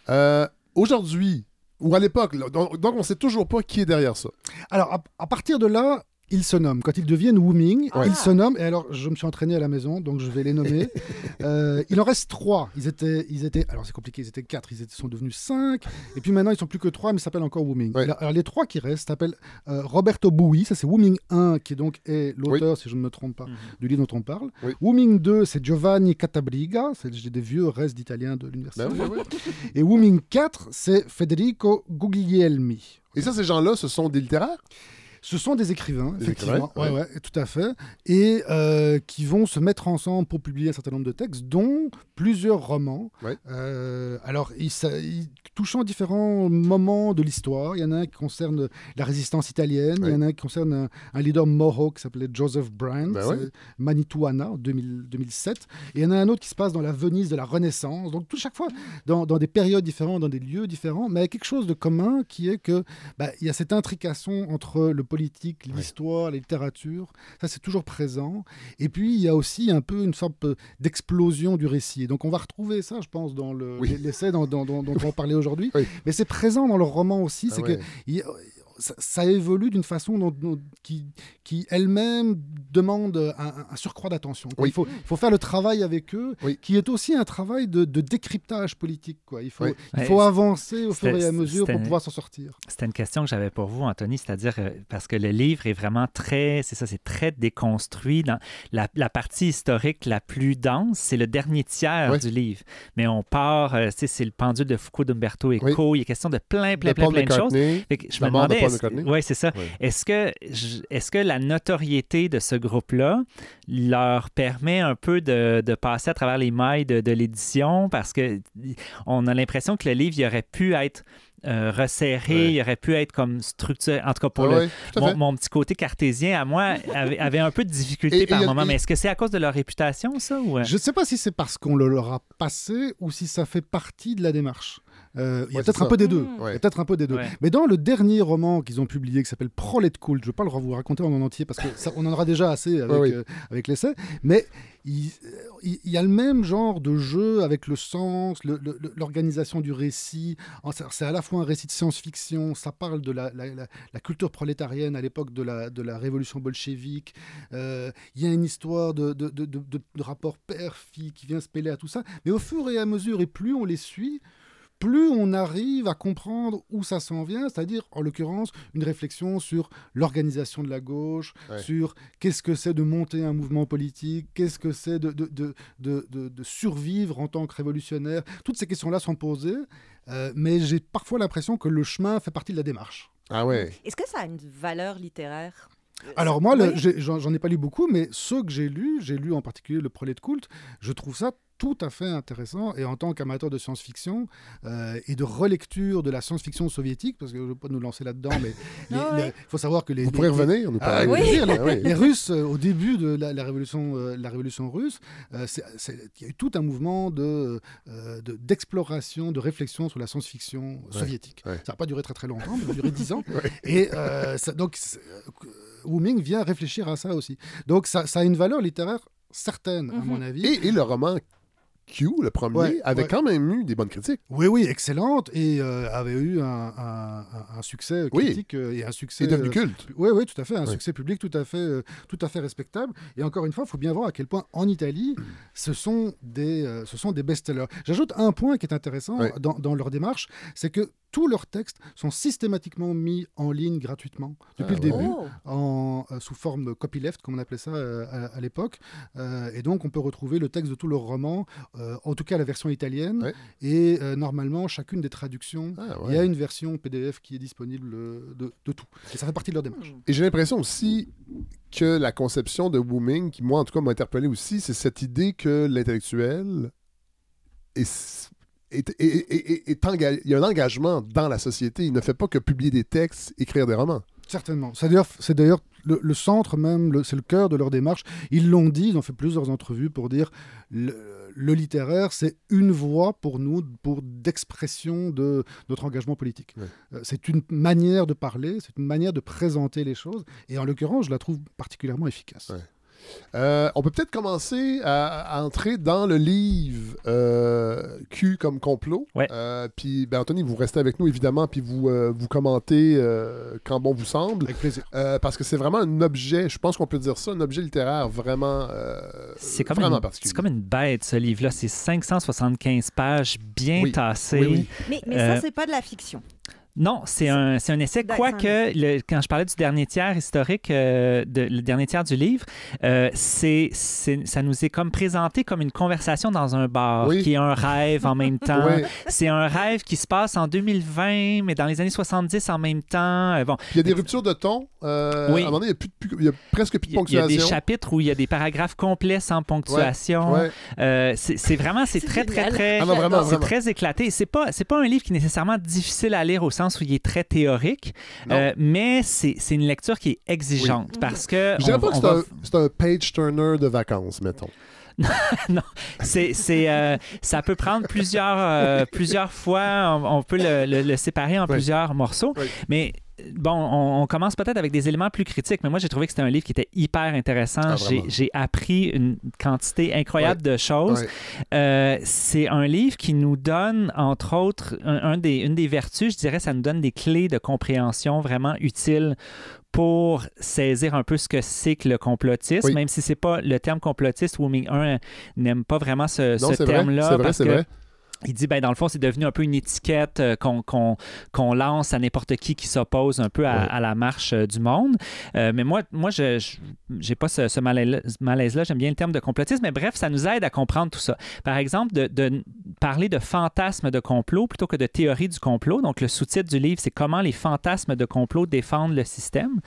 Euh, aujourd'hui, ou à l'époque, là, donc, donc on ne sait toujours pas qui est derrière ça. Alors, à, à partir de là... Ils se nomment. Quand ils deviennent Wu Ming, ouais. ils se nomment. Et alors, je me suis entraîné à la maison, donc je vais les nommer. euh, il en reste trois. Ils étaient, ils étaient. Alors, c'est compliqué. Ils étaient quatre. Ils étaient, sont devenus cinq. Et puis maintenant, ils sont plus que trois, mais ils s'appellent encore Wu Ming. Ouais. Alors, les trois qui restent s'appellent euh, Roberto Bowie. Ça, c'est Wu Ming un, qui donc est l'auteur, oui. si je ne me trompe pas, mm-hmm. du livre dont on parle. Oui. Wu Ming deux, c'est Giovanni Catabriga. C'est des vieux restes d'Italiens de l'université. Ben, oui, oui. Et Wu Ming quatre, c'est Federico Guglielmi. Et ça, ces gens-là, ce sont des littéraires? Ce sont des écrivains, des effectivement, écrivains, ouais, ouais. Ouais, tout à fait, et euh, qui vont se mettre ensemble pour publier un certain nombre de textes, dont plusieurs romans, ouais. euh, alors ils, ça, ils, touchant différents moments de l'histoire. Il y en a un qui concerne la résistance italienne, ouais. il y en a un qui concerne un, un leader mohawk qui s'appelait Joseph Brant, ben ouais. Manitouana, en deux mille, deux mille sept, et il y en a un autre qui se passe dans la Venise de la Renaissance, donc tout chaque fois dans, dans des périodes différentes, dans des lieux différents, mais avec quelque chose de commun qui est que bah, il y a cette intrication entre le politique, l'histoire, ouais. la littérature, ça c'est toujours présent. Et puis il y a aussi un peu une sorte d'explosion du récit. Donc on va retrouver ça, je pense, dans le, oui. l'essai dont, dont, dont, dont on va parler aujourd'hui. Oui. Mais c'est présent dans leur roman aussi. Ah, c'est ouais. que il, ça, ça évolue d'une façon dont, dont, qui, qui elle-même demande un, un surcroît d'attention. Quoi. Oui. Il faut, faut faire le travail avec eux, oui. qui est aussi un travail de, de décryptage politique. Quoi. Il faut, oui. il faut ouais, avancer au fur et à mesure pour pouvoir s'en sortir. C'était une question que j'avais pour vous, Antony, c'est-à-dire euh, parce que le livre est vraiment très, c'est ça, c'est très déconstruit. Dans la, la partie historique la plus dense, c'est le dernier tiers oui. du livre. Mais on part, euh, c'est le pendule de Foucault, d'Umberto Eco. Oui. Il est question de plein, plein, de plein, plein de choses. Fait que je me demandais. Oui, c'est ça. Oui. Est-ce que, est-ce que la notoriété de ce groupe-là leur permet un peu de, de passer à travers les mailles de, de l'édition? Parce qu'on a l'impression que le livre, il aurait pu être euh, resserré, ouais. il aurait pu être comme structuré. En tout cas, pour ah, le, ouais, mon, mon petit côté cartésien, à moi, avait, avait un peu de difficulté et, par et moment. A... Mais est-ce que c'est à cause de leur réputation, ça? Ou... Je ne sais pas si c'est parce qu'on le leur a passé ou si ça fait partie de la démarche. Euh, ouais, il y a peut-être un peu des deux. Ouais. Il y a peut-être un peu des deux. Ouais. Mais dans le dernier roman qu'ils ont publié, qui s'appelle Prolet Cult, je ne vais pas le vous raconter en entier parce qu'on en aura déjà assez avec, ouais, oui. euh, avec l'essai, mais il, il y a le même genre de jeu avec le sens, le, le, l'organisation du récit. C'est à la fois un récit de science-fiction, ça parle de la, la, la, la culture prolétarienne à l'époque de la, de la révolution bolchevique. Euh, il y a une histoire de, de, de, de, de, de rapport père-fille qui vient se mêler à tout ça. Mais au fur et à mesure, et plus on les suit, plus on arrive à comprendre où ça s'en vient, c'est-à-dire, en l'occurrence, une réflexion sur l'organisation de la gauche, ouais. sur qu'est-ce que c'est de monter un mouvement politique, qu'est-ce que c'est de, de, de, de, de, de survivre en tant que révolutionnaire. Toutes ces questions-là sont posées, euh, mais j'ai parfois l'impression que le chemin fait partie de la démarche. Ah ouais. Est-ce que ça a une valeur littéraire ? Alors moi, oui. le, j'en, j'en ai pas lu beaucoup, mais ceux que j'ai lus, j'ai lu en particulier le Prolet Cult, je trouve ça tout à fait intéressant, et en tant qu'amateur de science-fiction euh, et de relecture de la science-fiction soviétique, parce que je ne veux pas nous lancer là-dedans, mais il ouais. faut savoir que les... Vous les, pourrez les, revenir, on ah, oui. les, les, les Russes, euh, au début de la, la, révolution, euh, la révolution russe, euh, c'est, c'est, il y a eu tout un mouvement de, euh, de, d'exploration, de réflexion sur la science-fiction ouais. soviétique. Ouais. Ça n'a pas duré très très longtemps, mais ça a duré dix ans. Ouais. Et euh, ça, donc, euh, Wu Ming vient réfléchir à ça aussi. Donc ça, ça a une valeur littéraire certaine, mm-hmm. à mon avis. Et, et le roman... Q, le premier, ouais, avait ouais. quand même eu des bonnes critiques. Oui, oui, excellente, et euh, avait eu un, un, un succès critique oui. et un succès... Et devenu culte. Euh, oui, oui, tout à fait, un oui. succès public tout à fait, euh, tout à fait respectable. Et encore une fois, il faut bien voir à quel point, en Italie, mmh. ce sont des, euh, ce sont des best-sellers. J'ajoute un point qui est intéressant oui. dans, dans leur démarche, c'est que tous leurs textes sont systématiquement mis en ligne gratuitement depuis ah, le début, oh. en, euh, sous forme copyleft, comme on appelait ça euh, à, à l'époque. Euh, et donc, on peut retrouver le texte de tous leurs romans, euh, en tout cas la version italienne. Ouais. Et euh, normalement, chacune des traductions, ah, ouais. il y a une version P D F qui est disponible de, de tout. Et ça fait partie de leur démarche. Et j'ai l'impression aussi que la conception de Wu Ming, qui moi en tout cas m'a interpellé aussi, c'est cette idée que l'intellectuel est... Et, et, et, et, et engage... il y a un engagement dans la société. Il ne fait pas que publier des textes, écrire des romans. Certainement. C'est d'ailleurs, c'est d'ailleurs le, le centre même, le, c'est le cœur de leur démarche. Ils l'ont dit, ils ont fait plusieurs entrevues pour dire le, le littéraire, c'est une voie pour nous, pour d'expression de notre engagement politique. Ouais. C'est une manière de parler, c'est une manière de présenter les choses. Et en l'occurrence, je la trouve particulièrement efficace. Ouais. Euh, on peut peut-être commencer à, à entrer dans le livre euh, Q comme complot. Ouais. Euh, puis, ben, Antony, vous restez avec nous, évidemment, puis vous, euh, vous commentez euh, quand bon vous semble. Avec plaisir. Euh, parce que c'est vraiment un objet, je pense qu'on peut dire ça, un objet littéraire vraiment, euh, c'est comme vraiment une, particulier. C'est comme une bête, ce livre-là. C'est cinq cent soixante-quinze pages bien oui. tassées. Oui, oui. Mais, mais euh, ça, c'est pas de la fiction. Non, c'est un, c'est un essai, quoique, le, quand je parlais du dernier tiers historique, euh, de, le dernier tiers du livre, euh, c'est, c'est, ça nous est comme présenté comme une conversation dans un bar, oui, qui est un rêve en même temps. Oui. C'est un rêve qui se passe en deux mille vingt, mais dans les années soixante-dix en même temps. Euh, bon. Il y a des ruptures de ton. Euh, oui. À un moment donné, il y a plus de, il y a presque plus de ponctuation. Il y a des chapitres où il y a des paragraphes complets sans ponctuation. Ouais, ouais. Euh, c'est, c'est vraiment, c'est, c'est très, très, très, ah, non, vraiment, c'est vraiment très éclaté. C'est pas, c'est pas un livre qui est nécessairement difficile à lire au sens où il est très théorique, euh, mais c'est, c'est une lecture qui est exigeante, oui, parce que... Je dirais pas que c'est, va... un, c'est un page-turner de vacances, mettons. Non, c'est, c'est, euh, ça peut prendre plusieurs, euh, plusieurs fois, on, on peut le, le, le séparer en, oui, plusieurs morceaux, oui, mais... Bon, on, on commence peut-être avec des éléments plus critiques, mais moi, j'ai trouvé que c'était un livre qui était hyper intéressant. Ah, j'ai, j'ai appris une quantité incroyable, ouais, de choses. Ouais. Euh, c'est un livre qui nous donne, entre autres, un, un des, une des vertus, je dirais, ça nous donne des clés de compréhension vraiment utiles pour saisir un peu ce que c'est que le complotisme, oui, même si c'est pas le terme complotiste. Wu Ming un n'aime pas vraiment ce, non, ce terme-là. Vrai, c'est vrai, c'est vrai. Il dit, ben dans le fond, c'est devenu un peu une étiquette euh, qu'on, qu'on, qu'on lance à n'importe qui qui s'oppose un peu à, oui, à la marche euh, du monde. Euh, mais moi, moi je n'ai pas ce, ce malaise-là. J'aime bien le terme de complotisme. Mais bref, ça nous aide à comprendre tout ça. Par exemple, de, de parler de fantasmes de complot plutôt que de théorie du complot. Donc, le sous-titre du livre, c'est « Comment les fantasmes de complot défendent le système ».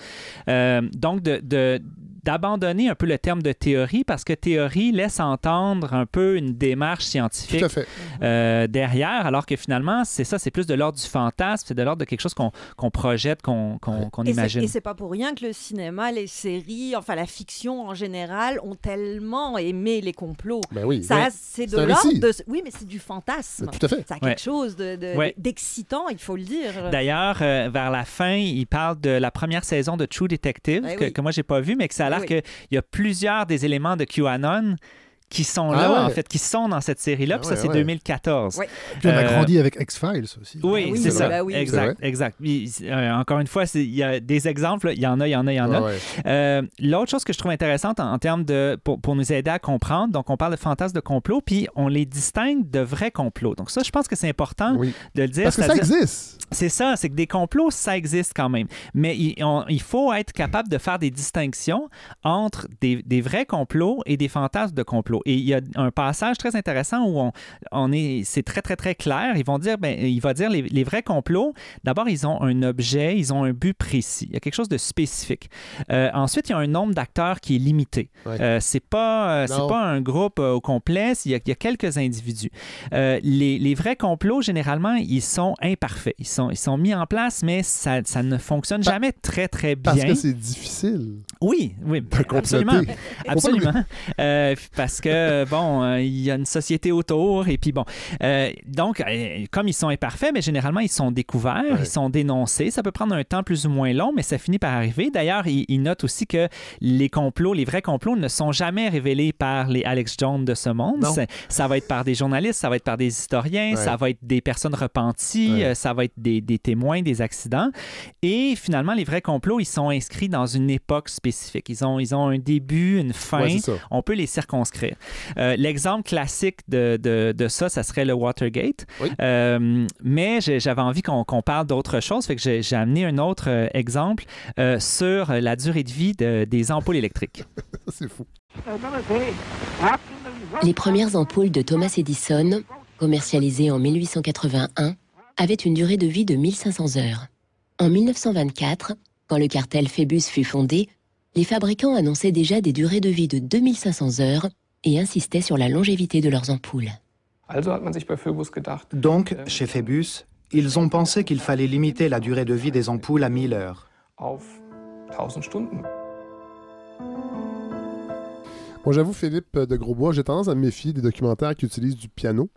Euh, donc, de... de d'abandonner un peu le terme de théorie, parce que théorie laisse entendre un peu une démarche scientifique, tout à fait, euh, derrière, alors que finalement, c'est ça, c'est plus de l'ordre du fantasme, c'est de l'ordre de quelque chose qu'on, qu'on projette, qu'on, qu'on, qu'on et imagine. C'est, et c'est pas pour rien que le cinéma, les séries, enfin la fiction en général, ont tellement aimé les complots. Ben oui, ça, oui, c'est de c'est l'ordre de... Oui, mais c'est du fantasme. Ben, tout à fait. Ça a quelque, ouais, chose de, de, ouais, d'excitant, il faut le dire. D'ailleurs, euh, vers la fin, il parle de la première saison de True Detective, ben, que, oui, que moi, j'ai pas vu, mais que ça a alors, oui, qu'il y a plusieurs des éléments de QAnon qui sont là, ah ouais, en fait, qui sont dans cette série-là, ah puis ça, ouais, c'est, ouais, deux mille quatorze. Ouais. Puis on a grandi euh... avec X-Files aussi. Oui, oui, c'est ça, bah oui, exact, c'est exact. Puis, euh, encore une fois, il y a des exemples, il y en a, il y en a, il y en a. Ah ouais. euh, l'autre chose que je trouve intéressante en, en termes de... Pour, pour nous aider à comprendre, donc on parle de fantasmes de complot, puis on les distingue de vrais complots. Donc ça, je pense que c'est important, oui, de le dire. Parce que ça existe. C'est ça, c'est que des complots, ça existe quand même. Mais il, on, il faut être capable de faire des distinctions entre des, des vrais complots et des fantasmes de complot. Et il y a un passage très intéressant où on, on est, c'est très, très, très clair. Ils vont dire, ben, il va dire les, les vrais complots, d'abord, ils ont un objet, ils ont un but précis. Il y a quelque chose de spécifique. Euh, ensuite, il y a un nombre d'acteurs qui est limité. Ouais. Euh, c'est pas, euh, c'est pas un groupe euh, au complet, il y a, il y a quelques individus. Euh, les, les vrais complots, généralement, ils sont imparfaits. Ils sont, ils sont mis en place, mais ça, ça ne fonctionne pas, jamais très, très bien. Parce que c'est difficile. Oui, oui, absolument. Absolument. Euh, parce que que, bon, euh, il y a une société autour et puis bon. Euh, donc, euh, comme ils sont imparfaits, mais généralement, ils sont découverts, ouais, ils sont dénoncés. Ça peut prendre un temps plus ou moins long, mais ça finit par arriver. D'ailleurs, il, il note aussi que les complots, les vrais complots ne sont jamais révélés par les Alex Jones de ce monde. Ça, ça va être par des journalistes, ça va être par des historiens, ouais, ça va être des personnes repenties, ouais, euh, ça va être des, des témoins des accidents. Et finalement, les vrais complots, ils sont inscrits dans une époque spécifique. Ils ont, ils ont un début, une fin. Ouais, on peut les circonscrire. Euh, l'exemple classique de, de, de ça, ça serait le Watergate. Oui. Euh, mais j'avais envie qu'on, qu'on parle d'autre chose, fait que j'ai, j'ai amené un autre exemple euh, sur la durée de vie de, des ampoules électriques. C'est fou. Les premières ampoules de Thomas Edison, commercialisées en mille huit cent quatre-vingt-un, avaient une durée de vie de mille cinq cents heures. En mille neuf cent vingt-quatre, quand le cartel Phébus fut fondé, les fabricants annonçaient déjà des durées de vie de deux mille cinq cents heures et insistaient sur la longévité de leurs ampoules. Donc, chez Phébus, ils ont pensé qu'il fallait limiter la durée de vie des ampoules à mille heures. Bon, j'avoue, Philippe de Grosbois, j'ai tendance à me méfier des documentaires qui utilisent du piano.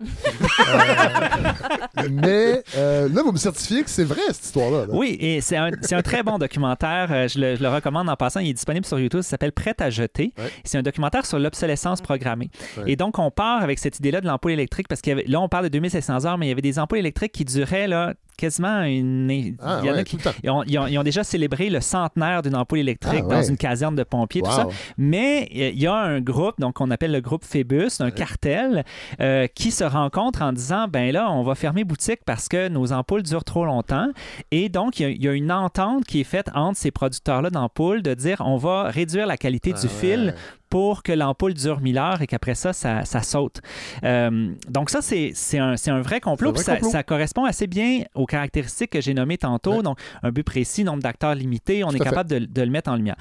euh, mais euh, là, vous me certifiez que c'est vrai, cette histoire-là. Là. Oui, et c'est un, c'est un très bon documentaire. Je le, je le recommande en passant. Il est disponible sur YouTube. Ça s'appelle « Prêt à jeter ». Ouais. C'est un documentaire sur l'obsolescence programmée. Ouais. Et donc, on part avec cette idée-là de l'ampoule électrique parce que là, on parle de deux mille cinq cents heures, mais il y avait des ampoules électriques qui duraient là, quasiment une... Ah, il y en ouais, a qui ils ont, ils ont, ils ont déjà célébré le centenaire d'une ampoule électrique ah, dans ouais. une caserne de pompiers, wow. tout ça. Mais il y a un groupe, donc on appelle le groupe Phébus, un cartel, euh, qui se rencontre en disant, ben là, on va fermer boutique parce que nos ampoules durent trop longtemps. Et donc, il y a, il y a une entente qui est faite entre ces producteurs-là d'ampoules de dire, on va réduire la qualité ah, du ouais. fil pour que l'ampoule dure mille heures et qu'après ça, ça, ça saute. Euh, donc ça, c'est, c'est, un, c'est un vrai complot. Un vrai ça, complot. Ça correspond assez bien aux caractéristiques que j'ai nommées tantôt. Ouais. Donc, un but précis, nombre d'acteurs limité, on Tout est capable de, de le mettre en lumière.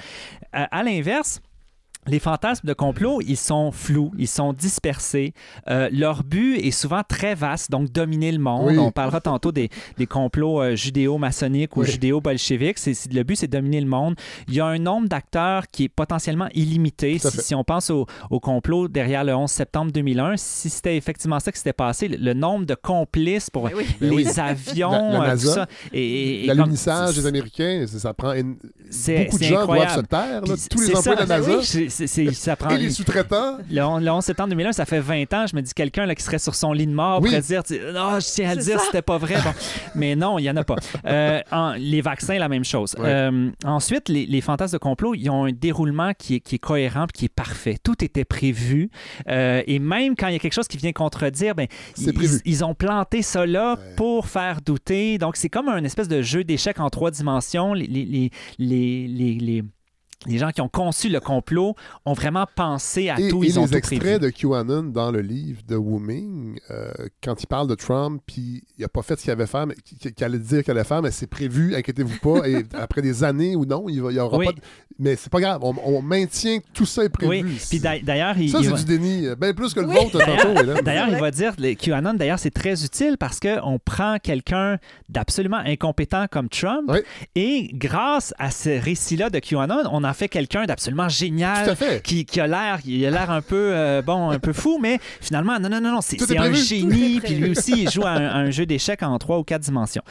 Euh, à l'inverse, les fantasmes de complot, ils sont flous, ils sont dispersés. Euh, leur but est souvent très vaste, donc dominer le monde. Oui. On parlera tantôt des, des complots euh, judéo-maçonniques ou oui. judéo-bolcheviques. C'est, le but, c'est de dominer le monde. Il y a un nombre d'acteurs qui est potentiellement illimité. Si, si on pense au, au complot derrière le onze septembre deux mille un, si c'était effectivement ça qui s'était passé, le, le nombre de complices pour oui. les oui. avions, la, la NASA, tout ça. Et, et, l'alunissage des Américains, ça prend... Une... Beaucoup de gens incroyable. Doivent se taire. Là. Tous les emplois de la NASA... Oui, C'est, c'est, ça prend... Et les sous-traitants? Le, le onze septembre deux mille un, ça fait vingt ans. Je me dis, quelqu'un là, qui serait sur son lit de mort oui. pourrait dire, oh, je tiens à le dire, ça. C'était pas vrai. Bon. Mais non, il n'y en a pas. Euh, en, les vaccins, la même chose. Ouais. Euh, ensuite, les, les fantasmes de complot, ils ont un déroulement qui est, qui est cohérent et qui est parfait. Tout était prévu. Euh, et même quand il y a quelque chose qui vient contredire, ben, ils, ils ont planté ça là ouais. pour faire douter. Donc, c'est comme un espèce de jeu d'échecs en trois dimensions. Les... les, les, les, les, les... Les gens qui ont conçu le complot ont vraiment pensé à et, tout, et ils ont tout prévu. Et les extraits de QAnon dans le livre de Wu Ming, euh, quand il parle de Trump, puis il n'a pas fait ce qu'il avait fait, mais, qu'il allait dire qu'il allait faire, mais c'est prévu, inquiétez-vous pas, et après des années ou non, il n'y aura oui. pas de... Mais c'est pas grave, on, on maintient que tout ça est prévu. Oui, puis d'ailleurs... Il, ça, il c'est va... du déni, bien plus que le oui. vôtre. D'ailleurs, d'ailleurs il va dire, les QAnon, d'ailleurs, c'est très utile parce qu'on prend quelqu'un d'absolument incompétent comme Trump, oui. et grâce à ce récit-là de QAnon, on a fait quelqu'un d'absolument génial qui, qui a l'air il a l'air un peu euh, bon un peu fou mais finalement non non non, non c'est, c'est un génie puis lui aussi il joue à un, à un jeu d'échecs en trois ou quatre dimensions.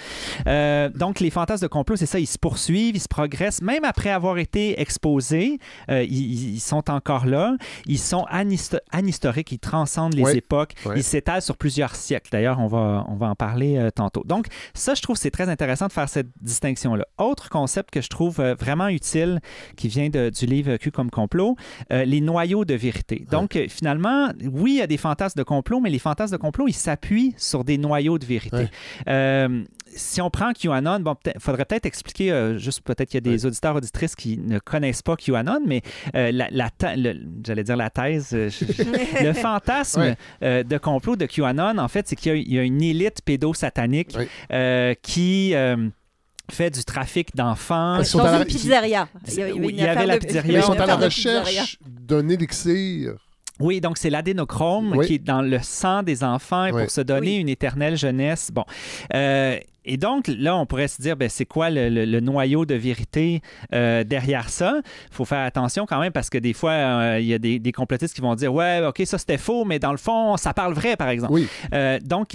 Euh, donc les fantasmes de complot c'est ça, ils se poursuivent, ils se progressent même après avoir été exposés, euh, ils, ils sont encore là, ils sont anhisto- anhistoriques, ils transcendent les ouais. époques, ouais. ils s'étalent sur plusieurs siècles. D'ailleurs on va on va en parler euh, tantôt. Donc ça je trouve c'est très intéressant de faire cette distinction là. Autre concept que je trouve euh, vraiment utile qui vient de, du livre Q comme complot, euh, les noyaux de vérité. Donc, ouais. euh, finalement, oui, il y a des fantasmes de complot, mais les fantasmes de complot, ils s'appuient sur des noyaux de vérité. Ouais. Euh, si on prend QAnon, bon, il faudrait peut-être expliquer, euh, juste peut-être qu'il y a des ouais. auditeurs, auditrices qui ne connaissent pas QAnon, mais euh, la, la th- le, j'allais dire la thèse, euh, le fantasme ouais. euh, de complot de QAnon, en fait, c'est qu'il y a, il y a une élite pédosatanique ouais. euh, qui... Euh, fait du trafic d'enfants. Ils sont dans à la... une pizzeria. Il y avait, une il y avait la pizzeria. Ils sont à la recherche d'un élixir. Oui, donc c'est l'adénochrome oui. qui est dans le sang des enfants et oui. pour se donner oui. une éternelle jeunesse. Bon. Euh, et donc, là, on pourrait se dire, ben, c'est quoi le, le, le noyau de vérité euh, derrière ça? Il faut faire attention quand même parce que des fois, euh, il y a des, des complotistes qui vont dire, ouais, OK, ça c'était faux, mais dans le fond, ça parle vrai, par exemple. Oui. Euh, donc,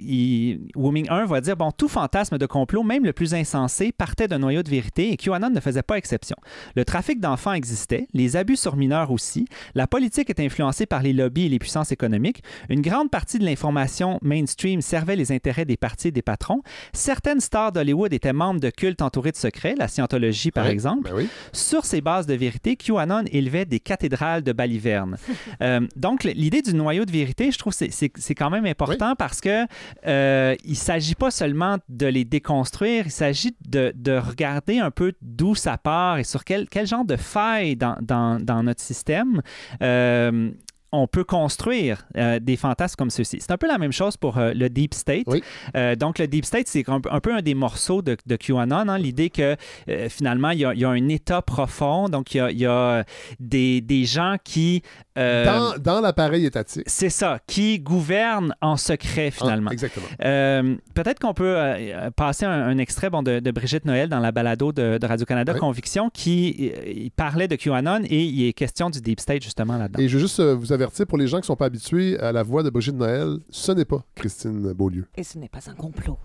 il, Wu Ming un va dire, bon, tout fantasme de complot, même le plus insensé, partait d'un noyau de vérité et QAnon ne faisait pas exception. Le trafic d'enfants existait, les abus sur mineurs aussi, la politique était influencée par les lobbies et les puissances économiques, une grande partie de l'information mainstream servait les intérêts des partis et des patrons. Certaines stars d'Hollywood étaient membres de cultes entourés de secrets, la scientologie par oui, exemple. Ben oui. Sur ces bases de vérité, QAnon élevait des cathédrales de balivernes. euh, donc, l'idée du noyau de vérité, je trouve que c'est, c'est, c'est quand même important oui. parce que euh, il ne s'agit pas seulement de les déconstruire, il s'agit de, de regarder un peu d'où ça part et sur quel, quel genre de faille dans, dans, dans notre système. Euh, on peut construire euh, des fantasmes comme ceux-ci. C'est un peu la même chose pour euh, le Deep State. Oui. Euh, donc, le Deep State, c'est un, un peu un des morceaux de, de QAnon, hein, l'idée que, euh, finalement, il y, a, il y a un état profond, donc il y a, il y a des, des gens qui... Euh, dans, dans l'appareil étatique. C'est ça, qui gouvernent en secret, finalement. Ah, exactement. Euh, peut-être qu'on peut euh, passer un, un extrait bon, de, de Brigitte Noël dans la balado de, de Radio-Canada, oui. Conviction, qui il, il parlait de QAnon et il est question du Deep State, justement, là-dedans. Et je veux juste euh, vous avez pour les gens qui ne sont pas habitués à la voix de Brigitte Noël, ce n'est pas Christine Beaulieu. Et ce n'est pas un complot.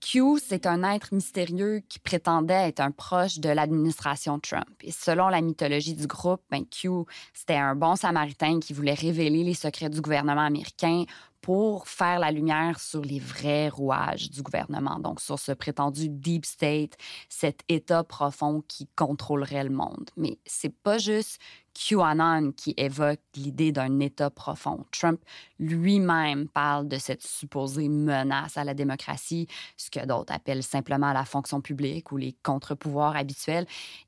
Q, c'est un être mystérieux qui prétendait être un proche de l'administration Trump. Et selon la mythologie du groupe, ben Q, c'était un bon samaritain qui voulait révéler les secrets du gouvernement américain pour faire la lumière sur les vrais rouages du gouvernement, donc sur ce prétendu Deep State, cet État profond qui contrôlerait le monde. Mais c'est pas juste QAnon qui évoque l'idée d'un État profond. Trump lui-même parle de cette supposée menace à la démocratie, ce que d'autres appellent simplement la fonction publique ou les contre-pouvoirs habituels.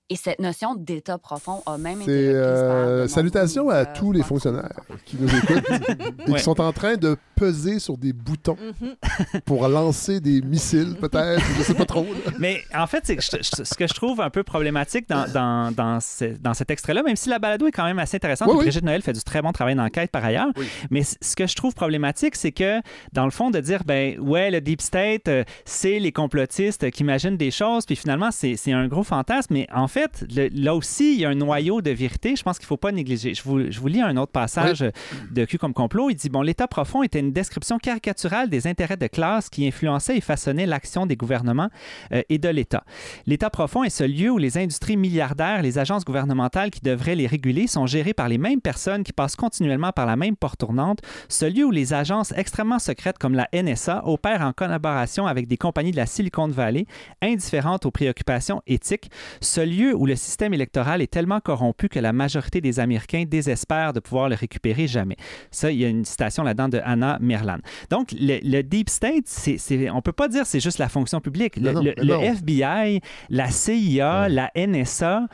Et cette notion d'État profond a même été reprise euh, par... Salutations à euh, tous les fonctionnaires qui nous écoutent et ouais. qui sont en train de peser sur des boutons mm-hmm. pour lancer des missiles, peut-être, je ne sais pas trop. Là. Mais en fait, c'est, je, ce que je trouve un peu problématique dans, dans, dans, ce, dans cet extrait-là, même si la balado est quand même assez intéressante, oui, oui. Brigitte Noël fait du très bon travail d'enquête par ailleurs, oui. mais ce que je trouve problématique, c'est que, dans le fond, de dire, ben ouais, le Deep State, euh, c'est les complotistes qui imaginent des choses, puis finalement, c'est, c'est un gros fantasme, mais en fait, En fait, le, là aussi, il y a un noyau de vérité. Je pense qu'il ne faut pas négliger. Je vous, je vous lis un autre passage oui. de Q comme complot. Il dit, bon, l'État profond était une description caricaturale des intérêts de classe qui influençaient et façonnaient l'action des gouvernements euh, et de l'État. L'État profond est ce lieu où les industries milliardaires, les agences gouvernementales qui devraient les réguler sont gérées par les mêmes personnes qui passent continuellement par la même porte tournante. Ce lieu où les agences extrêmement secrètes comme la N S A opèrent en collaboration avec des compagnies de la Silicon Valley, indifférentes aux préoccupations éthiques. Ce lieu où le système électoral est tellement corrompu que la majorité des Américains désespèrent de pouvoir le récupérer jamais. Ça, il y a une citation là-dedans de Hannah Merlan. Donc, le, le Deep State, c'est, c'est, on ne peut pas dire que c'est juste la fonction publique. Le, non, le, le F B I, la C I A, ouais. la N S A...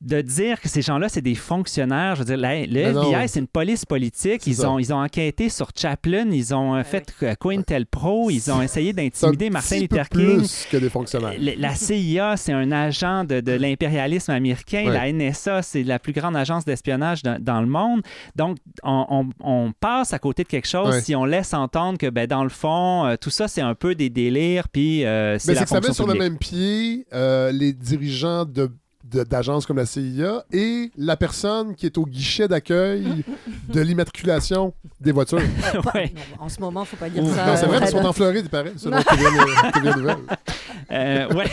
de dire que ces gens-là, c'est des fonctionnaires. Je veux dire, la, le mais F B I, non. c'est une police politique. Ils ont, ils ont enquêté sur Chaplin. Ils ont ouais, fait ouais. Cointelpro. Ils ont essayé d'intimider Martin Luther King. Plus que des fonctionnaires. La, la C I A, c'est un agent de, de l'impérialisme américain. Ouais. La N S A, c'est la plus grande agence d'espionnage de, dans le monde. Donc, on, on, on passe à côté de quelque chose ouais. si on laisse entendre que, ben, dans le fond, euh, tout ça, c'est un peu des délires. Puis, euh, c'est mais la c'est que ça met sur le même pied euh, les dirigeants de d'agences comme la C I A et la personne qui est au guichet d'accueil de l'immatriculation des voitures. Ouais. En ce moment, il ne faut pas dire Ouh. ça. Non, c'est vrai, ils sont en Floride, il paraît, selon les nouvelles. Euh, ouais.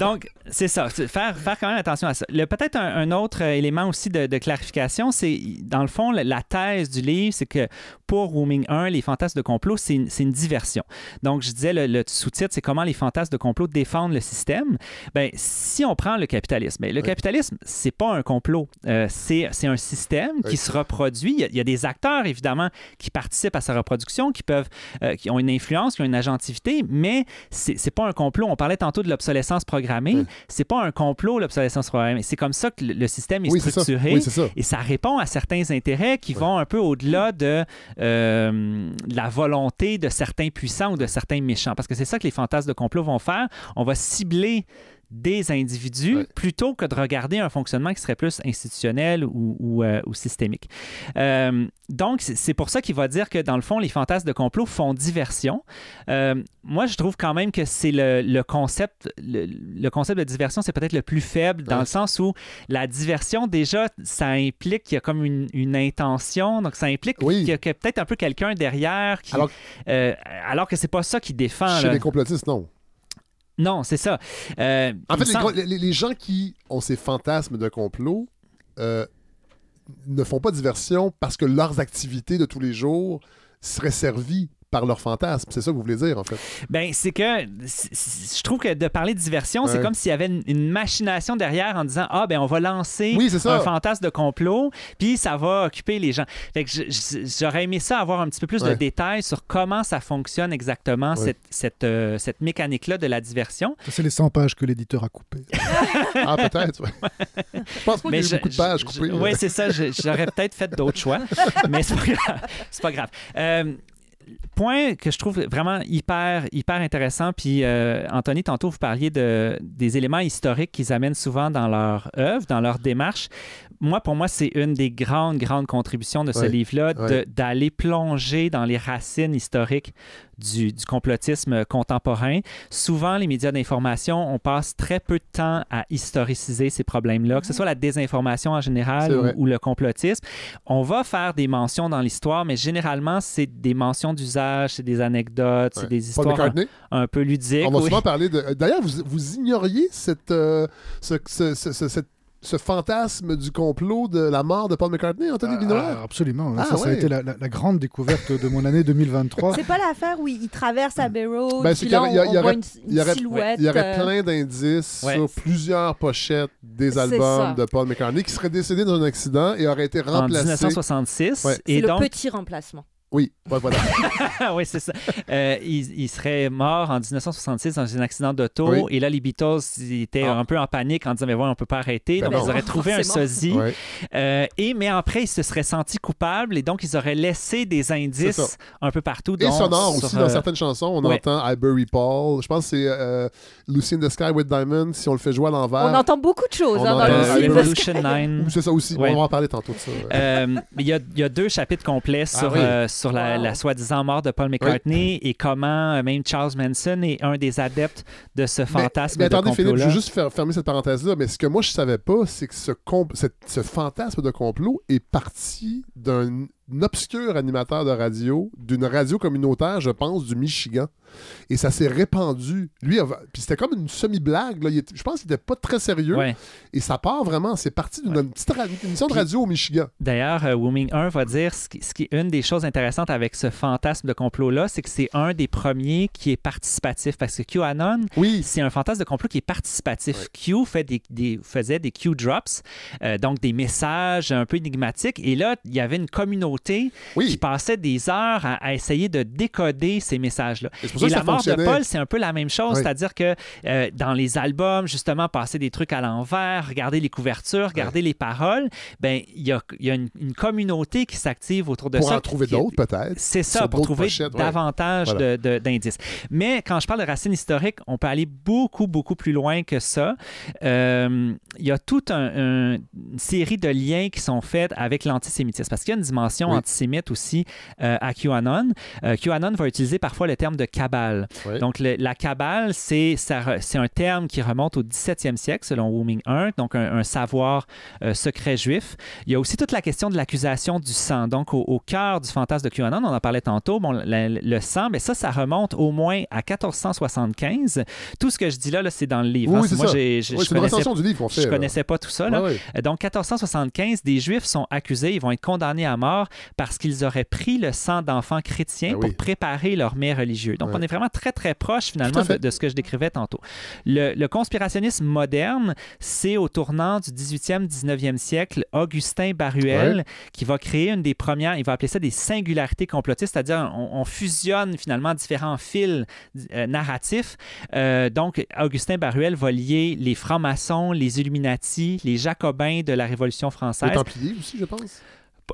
Donc, c'est ça. Faire, faire quand même attention à ça. Le, peut-être un, un autre élément aussi de, de clarification, c'est, dans le fond, la, la thèse du livre, c'est que pour Wu Ming un, les fantasmes de complot, c'est une, c'est une diversion. Donc, je disais, le, le sous-titre, c'est comment les fantasmes de complot défendent le système. Bien, si on prend le capitalisme, le capitalisme, c'est pas un complot. Euh, c'est, c'est un système qui oui. se reproduit. Il y, a, il y a des acteurs, évidemment, qui participent à sa reproduction, qui peuvent, euh, qui ont une influence, qui ont une agentivité, mais c'est, c'est pas un complot. On parlait tantôt de l'obsolescence programmée. Oui. C'est pas un complot, l'obsolescence programmée. C'est comme ça que le, le système est oui, structuré. C'est ça. Oui, c'est ça. Et ça répond à certains intérêts qui oui. vont un peu au-delà de, euh, de la volonté de certains puissants ou de certains méchants. Parce que c'est ça que les fantasmes de complot vont faire. On va cibler des individus ouais. plutôt que de regarder un fonctionnement qui serait plus institutionnel ou, ou, euh, ou systémique. Euh, donc, c'est pour ça qu'il va dire que, dans le fond, les fantasmes de complot font diversion. Euh, moi, je trouve quand même que c'est le, le concept le, le concept de diversion, c'est peut-être le plus faible dans ouais. le sens où la diversion, déjà, ça implique qu'il y a comme une, une intention. Donc, ça implique oui. qu'il y a que peut-être un peu quelqu'un derrière qui, alors, euh, alors que c'est pas ça qui défend. Chez là. les complotistes, non. Non, c'est ça. Euh, en fait, semble... les, les, les gens qui ont ces fantasmes de complot euh, ne font pas diversion parce que leurs activités de tous les jours seraient servies par leurs fantasmes. C'est ça que vous voulez dire, en fait. Bien, c'est que c'est, je trouve que de parler de diversion, ouais. c'est comme s'il y avait une, une machination derrière en disant « Ah, ben on va lancer oui, un fantasme de complot, puis ça va occuper les gens. » Fait que je, je, j'aurais aimé ça, avoir un petit peu plus ouais. de détails sur comment ça fonctionne exactement, ouais. cette, cette, euh, cette mécanique-là de la diversion. Ça, c'est les cent pages que l'éditeur a coupées. Ah, peut-être, oui. Je pense pas qu'il y a eu beaucoup de pages coupées. Oui, c'est ça. Je, j'aurais peut-être fait d'autres choix, mais c'est pas grave. C'est pas grave. Euh, Point que je trouve vraiment hyper, hyper intéressant, puis euh, Antony, tantôt vous parliez de, des éléments historiques qu'ils amènent souvent dans leur œuvre, dans leur démarche. Moi, pour moi, c'est une des grandes, grandes contributions de ce oui, livre-là, oui. de, d'aller plonger dans les racines historiques du, du complotisme contemporain. Souvent, les médias d'information, on passe très peu de temps à historiciser ces problèmes-là, que ce soit la désinformation en général ou, ou le complotisme. On va faire des mentions dans l'histoire, mais généralement, c'est des mentions d'usage, c'est des anecdotes, ouais. c'est des histoires un, un peu ludiques. On va oui. souvent parler de... D'ailleurs, vous, vous ignoriez cette, euh, ce, ce, ce, ce, cette ce fantasme du complot de la mort de Paul McCartney, Antony Glinoer? Ah, absolument. Ah, ça, ouais. ça a été la, la, la grande découverte de mon année deux mille vingt-trois. C'est pas l'affaire où il traverse Abbey Road, ben, puis là, on, y a, on y voit y une, une y silhouette. Il y aurait plein d'indices ouais. sur plusieurs pochettes des albums de Paul McCartney qui serait décédé dans un accident et aurait été remplacé. En dix-neuf cent soixante-six. Ouais. Et le donc... petit remplacement. Oui, voilà. Oui, c'est ça. Euh, il, il serait mort en dix-neuf cent soixante-six dans un accident d'auto. Oui. Et là, les Beatles ils étaient ah. un peu en panique en disant « Mais voilà, on ne peut pas arrêter. Ben » Donc, non. ils auraient trouvé oh, un mort. sosie. Oui. Euh, et, mais après, ils se seraient sentis coupables et donc, ils auraient laissé des indices un peu partout. Et sonore aussi, euh... dans certaines chansons. On ouais. entend « I Bury Paul ». Je pense que c'est euh, « Lucy in the Sky with Diamonds » si on le fait jouer à l'envers. On entend beaucoup de choses hein, dans « Revolution neuf ». C'est ça aussi. Ouais. On va en parler tantôt de ça. Euh, il, y a, il y a deux chapitres complets sur... Ah, oui. euh, sur la, wow. la soi-disant mort de Paul McCartney oui. et comment même Charles Manson est un des adeptes de ce fantasme. Mais, mais attendez, de Philippe, je veux juste faire, fermer cette parenthèse-là, mais ce que moi je savais pas, c'est que ce, comp- cette, ce fantasme de complot est parti d'un obscur animateur de radio, d'une radio communautaire, je pense, du Michigan. Et ça s'est répandu. Lui, avait... puis c'était comme une semi-blague. Là. Il était... Je pense qu'il n'était pas très sérieux. Ouais. Et ça part vraiment. C'est parti d'une ouais. petite ra... émission de puis, radio au Michigan. D'ailleurs, euh, Wu Ming un va dire ce qui, ce qui est une des choses intéressantes avec ce fantasme de complot-là, c'est que c'est un des premiers qui est participatif. Parce que QAnon, oui. c'est un fantasme de complot qui est participatif. Ouais. Q fait des, des, faisait des Q-drops, euh, donc des messages un peu énigmatiques. Et là, il y avait une communauté oui. qui passait des heures à, à essayer de décoder ces messages-là. Et la mort de Paul, c'est un peu la même chose, oui. c'est-à-dire que euh, dans les albums, justement, passer des trucs à l'envers, regarder les couvertures, regarder oui. les paroles, ben il y a, y a une, une communauté qui s'active autour de pour ça. Pour en trouver qui, d'autres, peut-être. C'est ça, pour trouver davantage oui. de, de, d'indices. Mais quand je parle de racines historiques, on peut aller beaucoup, beaucoup plus loin que ça. Il euh, y a toute un, un, une série de liens qui sont faits avec l'antisémitisme, parce qu'il y a une dimension oui. antisémite aussi euh, à QAnon. Euh, QAnon va utiliser parfois le terme de « cabale oui. ». Donc, le, la cabale, c'est, ça, c'est un terme qui remonte au dix-septième siècle, selon Wu Ming un, donc un, un savoir euh, secret juif. Il y a aussi toute la question de l'accusation du sang. Donc, au, au cœur du fantasme de QAnon, on en parlait tantôt, bon, la, le sang, mais ça, ça remonte au moins à quatorze cent soixante-quinze. Tout ce que je dis là, là c'est dans le livre. Oui, hein. c'est Moi, j'ai, j'ai, oui, je c'est connaissais, une du livre qu'on fait. Je ne connaissais pas tout ça. Là. Oui, oui. Donc, quatorze cent soixante-quinze, des Juifs sont accusés, ils vont être condamnés à mort parce qu'ils auraient pris le sang d'enfants chrétiens ah, oui. pour préparer leur mets religieux. Donc, on est vraiment très, très proche, finalement, de, de ce que je décrivais tantôt. Le, le conspirationnisme moderne, c'est au tournant du dix-huitième, dix-neuvième siècle, Augustin Barruel, ouais. qui va créer une des premières, il va appeler ça des singularités complotistes, c'est-à-dire on, on fusionne, finalement, différents fils euh, narratifs. Euh, donc, Augustin Barruel va lier les francs-maçons, les Illuminati, les Jacobins de la Révolution française. Les Templiers aussi, je pense.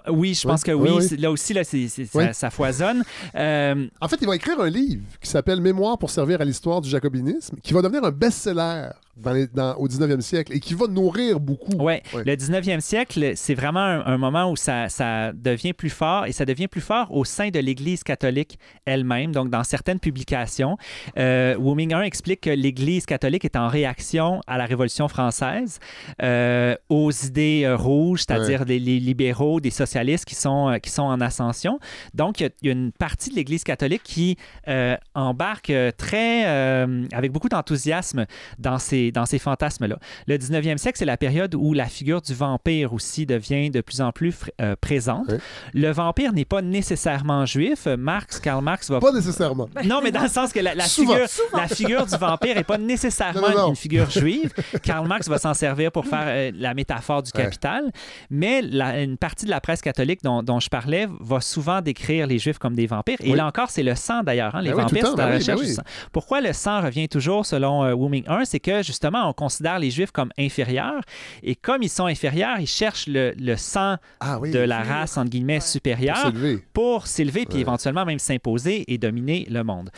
Oui, je pense oui, que oui. oui, oui. Là aussi, là, c'est, c'est, oui. ça, ça foisonne. Euh... En fait, il va écrire un livre qui s'appelle « Mémoire pour servir à l'histoire du jacobinisme », qui va devenir un best-seller dans les, dans, au dix-neuvième siècle et qui va nourrir beaucoup. Oui, ouais. Le dix-neuvième siècle, c'est vraiment un, un moment où ça, ça devient plus fort et ça devient plus fort au sein de l'Église catholique elle-même, donc dans certaines publications. Euh, Wu Ming un explique que l'Église catholique est en réaction à la Révolution française, euh, aux idées euh, rouges, c'est-à-dire ouais. les, les libéraux, des socialistes qui sont, qui sont en ascension. Donc, il y, y a une partie de l'Église catholique qui euh, embarque très, euh, avec beaucoup d'enthousiasme dans ces, dans ces fantasmes-là. Le dix-neuvième siècle, c'est la période où la figure du vampire aussi devient de plus en plus fr- euh, présente. Oui. Le vampire n'est pas nécessairement juif. Marx, Karl Marx va... Pas nécessairement. Non, mais dans le sens que la, la, souvent, figure, souvent. la figure du vampire n'est pas nécessairement non, non, non. une figure juive. Karl Marx va s'en servir pour faire euh, la métaphore du capital. Ouais. Mais la, une partie de la presse catholique dont, dont je parlais va souvent décrire les Juifs comme des vampires. Et oui. là encore, c'est le sang d'ailleurs. Hein? Les ben vampires, oui, le temps, c'est la ben recherche oui, ben du sang. Oui. Pourquoi le sang revient toujours selon euh, Wu Ming un? C'est que justement, on considère les Juifs comme inférieurs. Et comme ils sont inférieurs, ils cherchent le, le sang ah, oui, de oui, la oui. race, entre guillemets, ouais. supérieure pour s'élever, pour s'élever ouais. puis éventuellement même s'imposer et dominer le monde.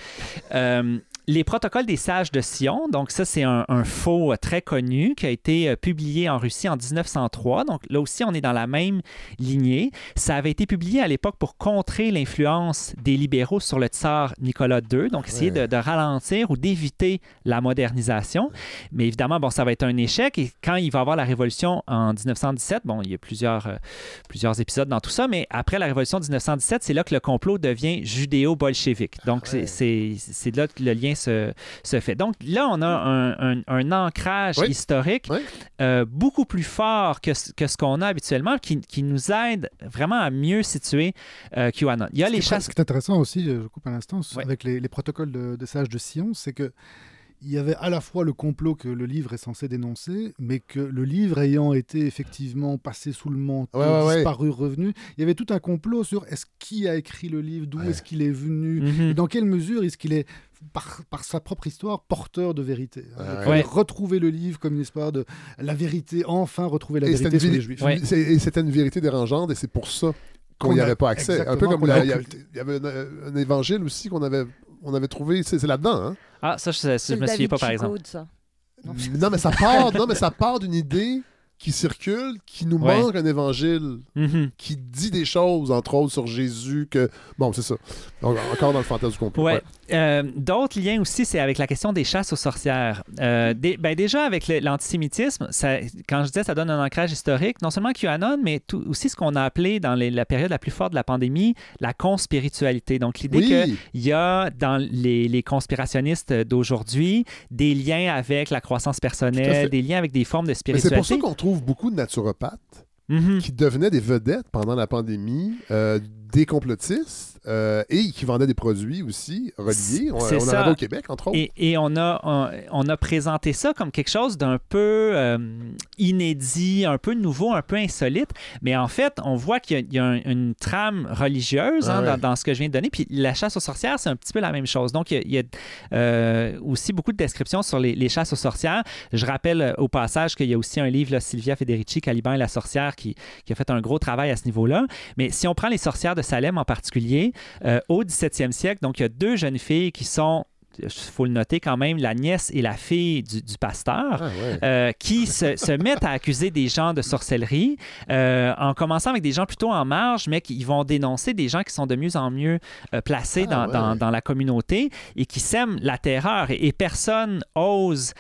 Euh, Les protocoles des sages de Sion, donc ça, c'est un, un faux très connu qui a été euh, publié en Russie en dix-neuf cent trois. Donc là aussi, on est dans la même lignée. Ça avait été publié à l'époque pour contrer l'influence des libéraux sur le tsar Nicolas deux, donc essayer ouais. de, de ralentir ou d'éviter la modernisation. Mais évidemment, bon, ça va être un échec. Et quand il va y avoir la Révolution en dix-neuf cent dix-sept, bon, il y a plusieurs, euh, plusieurs épisodes dans tout ça, mais après la Révolution de dix-neuf cent dix-sept, c'est là que le complot devient judéo-bolchevique. Donc ouais. c'est, c'est, c'est là que le lien bien se, se fait. Donc là, on a un, un, un ancrage oui. historique oui. Euh, beaucoup plus fort que, que ce qu'on a habituellement, qui, qui nous aide vraiment à mieux situer euh, QAnon. Il y a ce, les qui chasses... est, ce qui est intéressant aussi, je coupe un instant, oui. avec les, les protocoles de, de sages de Sion, c'est que il y avait à la fois le complot que le livre est censé dénoncer, mais que le livre ayant été effectivement passé sous le manteau, ouais, ouais, disparu, ouais. revenu, il y avait tout un complot sur est-ce qui a écrit le livre, d'où ouais. est-ce qu'il est venu, mm-hmm. et dans quelle mesure est-ce qu'il est, par, par sa propre histoire, porteur de vérité. Ouais, ouais. Retrouver le livre comme une histoire de la vérité, enfin retrouver la et vérité sur vi- les Juifs. Ouais. C'est, et c'était une vérité dérangeante, et c'est pour ça qu'on n'y avait pas accès. Un peu comme il y, y avait un, un évangile aussi qu'on avait... on avait trouvé, c'est, c'est là-dedans. Hein? Ah, ça, je, je, je me David souviens pas, par exemple. Code, ça. Non. non, mais ça part, non, mais ça part d'une idée qui circule, qui nous ouais. manque un évangile, mm-hmm. qui dit des choses, entre autres, sur Jésus, que... Bon, c'est ça. Donc, encore dans le fantasme du complot. Ouais. Ouais. Euh, d'autres liens aussi, c'est avec la question des chasses aux sorcières. Euh, des, ben déjà, avec le, l'antisémitisme, ça, quand je disais ça donne un ancrage historique, non seulement QAnon, mais tout, aussi ce qu'on a appelé dans les, la période la plus forte de la pandémie, la conspiritualité. Donc, l'idée oui. qu'il y a dans les, les conspirationnistes d'aujourd'hui des liens avec la croissance personnelle, des liens avec des formes de spiritualité. Mais c'est pour ça qu'on trouve beaucoup de naturopathes mm-hmm. qui devenaient des vedettes pendant la pandémie, euh, des complotistes euh, et qui vendaient des produits aussi reliés. On, on en avait au Québec, entre autres. Et, et on, a, on, on a présenté ça comme quelque chose d'un peu euh, inédit, un peu nouveau, un peu insolite. Mais en fait, on voit qu'il y a, il y a un, une trame religieuse hein, ah ouais. dans, dans ce que je viens de donner. Puis la chasse aux sorcières, c'est un petit peu la même chose. Donc, il y a, il y a euh, aussi beaucoup de descriptions sur les, les chasses aux sorcières. Je rappelle au passage qu'il y a aussi un livre, là, Sylvia Federici, Caliban et la sorcière, qui, qui a fait un gros travail à ce niveau-là. Mais si on prend les sorcières de Salem en particulier, euh, au dix-septième siècle. Donc, il y a deux jeunes filles qui sont, il faut le noter quand même, la nièce et la fille du, du pasteur, ah ouais. euh, qui se, se mettent à accuser des gens de sorcellerie, euh, en commençant avec des gens plutôt en marge, mais qui vont dénoncer des gens qui sont de mieux en mieux euh, placés ah dans, ouais. dans, dans la communauté et qui sèment la terreur. Et, et personne ose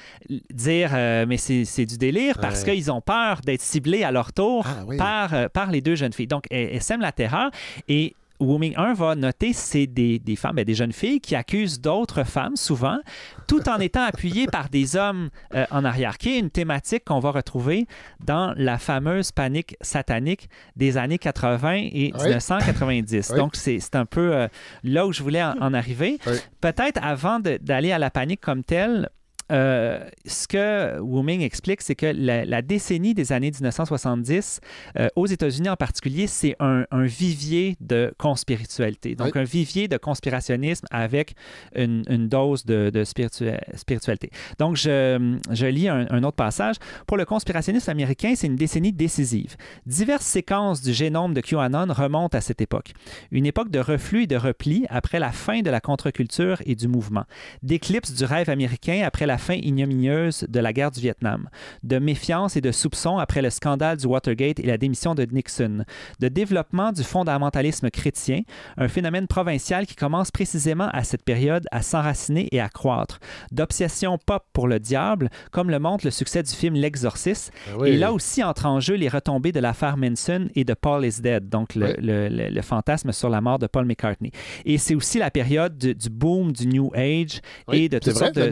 dire euh, « mais c'est, c'est du délire » parce ouais. qu'ils ont peur d'être ciblés à leur tour ah, oui. par, euh, par les deux jeunes filles. Donc, elles, elles sèment la terreur et Wu Ming un va noter, c'est des, des femmes, bien, des jeunes filles qui accusent d'autres femmes, souvent, tout en étant appuyées par des hommes euh, en arrière, qui est une thématique qu'on va retrouver dans la fameuse panique satanique des années quatre-vingt et oui. dix-neuf cent quatre-vingt-dix. Oui. Donc, c'est, c'est un peu euh, là où je voulais en, en arriver. Oui. Peut-être avant de, d'aller à la panique comme telle, Euh, ce que Wu Ming explique, c'est que la, la décennie des années dix-neuf cent soixante-dix, euh, aux États-Unis en particulier, c'est un, un vivier de conspiritualité. Donc, oui. un vivier de conspirationnisme avec une, une dose de, de spiritu- spiritualité. Donc, je, je lis un, un autre passage. Pour le conspirationnisme américain, c'est une décennie décisive. Diverses séquences du génome de QAnon remontent à cette époque. Une époque de reflux et de repli après la fin de la contre-culture et du mouvement. D'éclipse du rêve américain après la la fin ignominieuse de la guerre du Vietnam, de méfiance et de soupçon après le scandale du Watergate et la démission de Nixon, de développement du fondamentalisme chrétien, un phénomène provincial qui commence précisément à cette période à s'enraciner et à croître, d'obsession pop pour le diable, comme le montre le succès du film L'Exorciste, ah oui. et là aussi entre en jeu les retombées de l'affaire Manson et de Paul is Dead, donc le, oui. le, le, le fantasme sur la mort de Paul McCartney. Et c'est aussi la période du, du boom du New Age oui, et de toutes sortes de...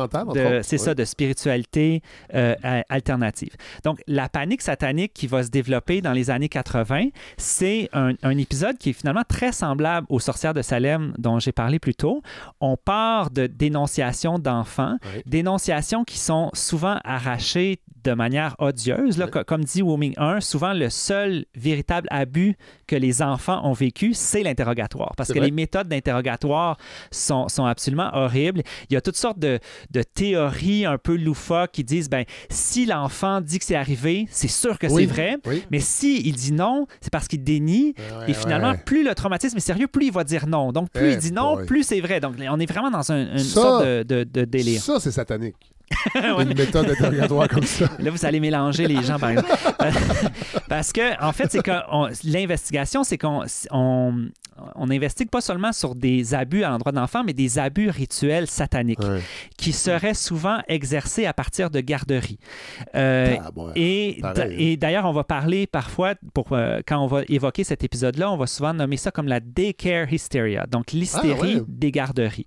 De, c'est oui. ça, de spiritualité euh, alternative. Donc, la panique satanique qui va se développer dans les années quatre-vingt, c'est un, un épisode qui est finalement très semblable aux sorcières de Salem dont j'ai parlé plus tôt. On part de dénonciations d'enfants, oui. dénonciations qui sont souvent arrachées de manière odieuse. Là, oui. Comme dit Wu Ming un, souvent le seul véritable abus que les enfants ont vécu, c'est l'interrogatoire. Parce c'est que vrai. Les méthodes d'interrogatoire sont, sont absolument horribles. Il y a toutes sortes de de théories un peu loufoques qui disent ben si l'enfant dit que c'est arrivé, c'est sûr que oui, c'est vrai, oui. mais si il dit non, c'est parce qu'il dénie. Ouais, et finalement, ouais. plus le traumatisme est sérieux, plus il va dire non. Donc, plus hey, il dit non, boy. Plus c'est vrai. Donc, on est vraiment dans un, une ça, sorte de, de, de délire. Ça, c'est satanique. ouais. Une méthode interrogatoire comme ça. Là, vous allez mélanger les gens, par exemple. Parce que, en fait, c'est que on, l'investigation, c'est qu'on... On, on n'investigue pas seulement sur des abus à l'endroit d'enfants, mais des abus rituels sataniques ouais. qui seraient souvent exercés à partir de garderies. Euh, ah, bon, et et d'ailleurs, on va parler parfois, pour, euh, quand on va évoquer cet épisode-là, on va souvent nommer ça comme la daycare hysteria, donc l'hystérie ah, ouais. des garderies.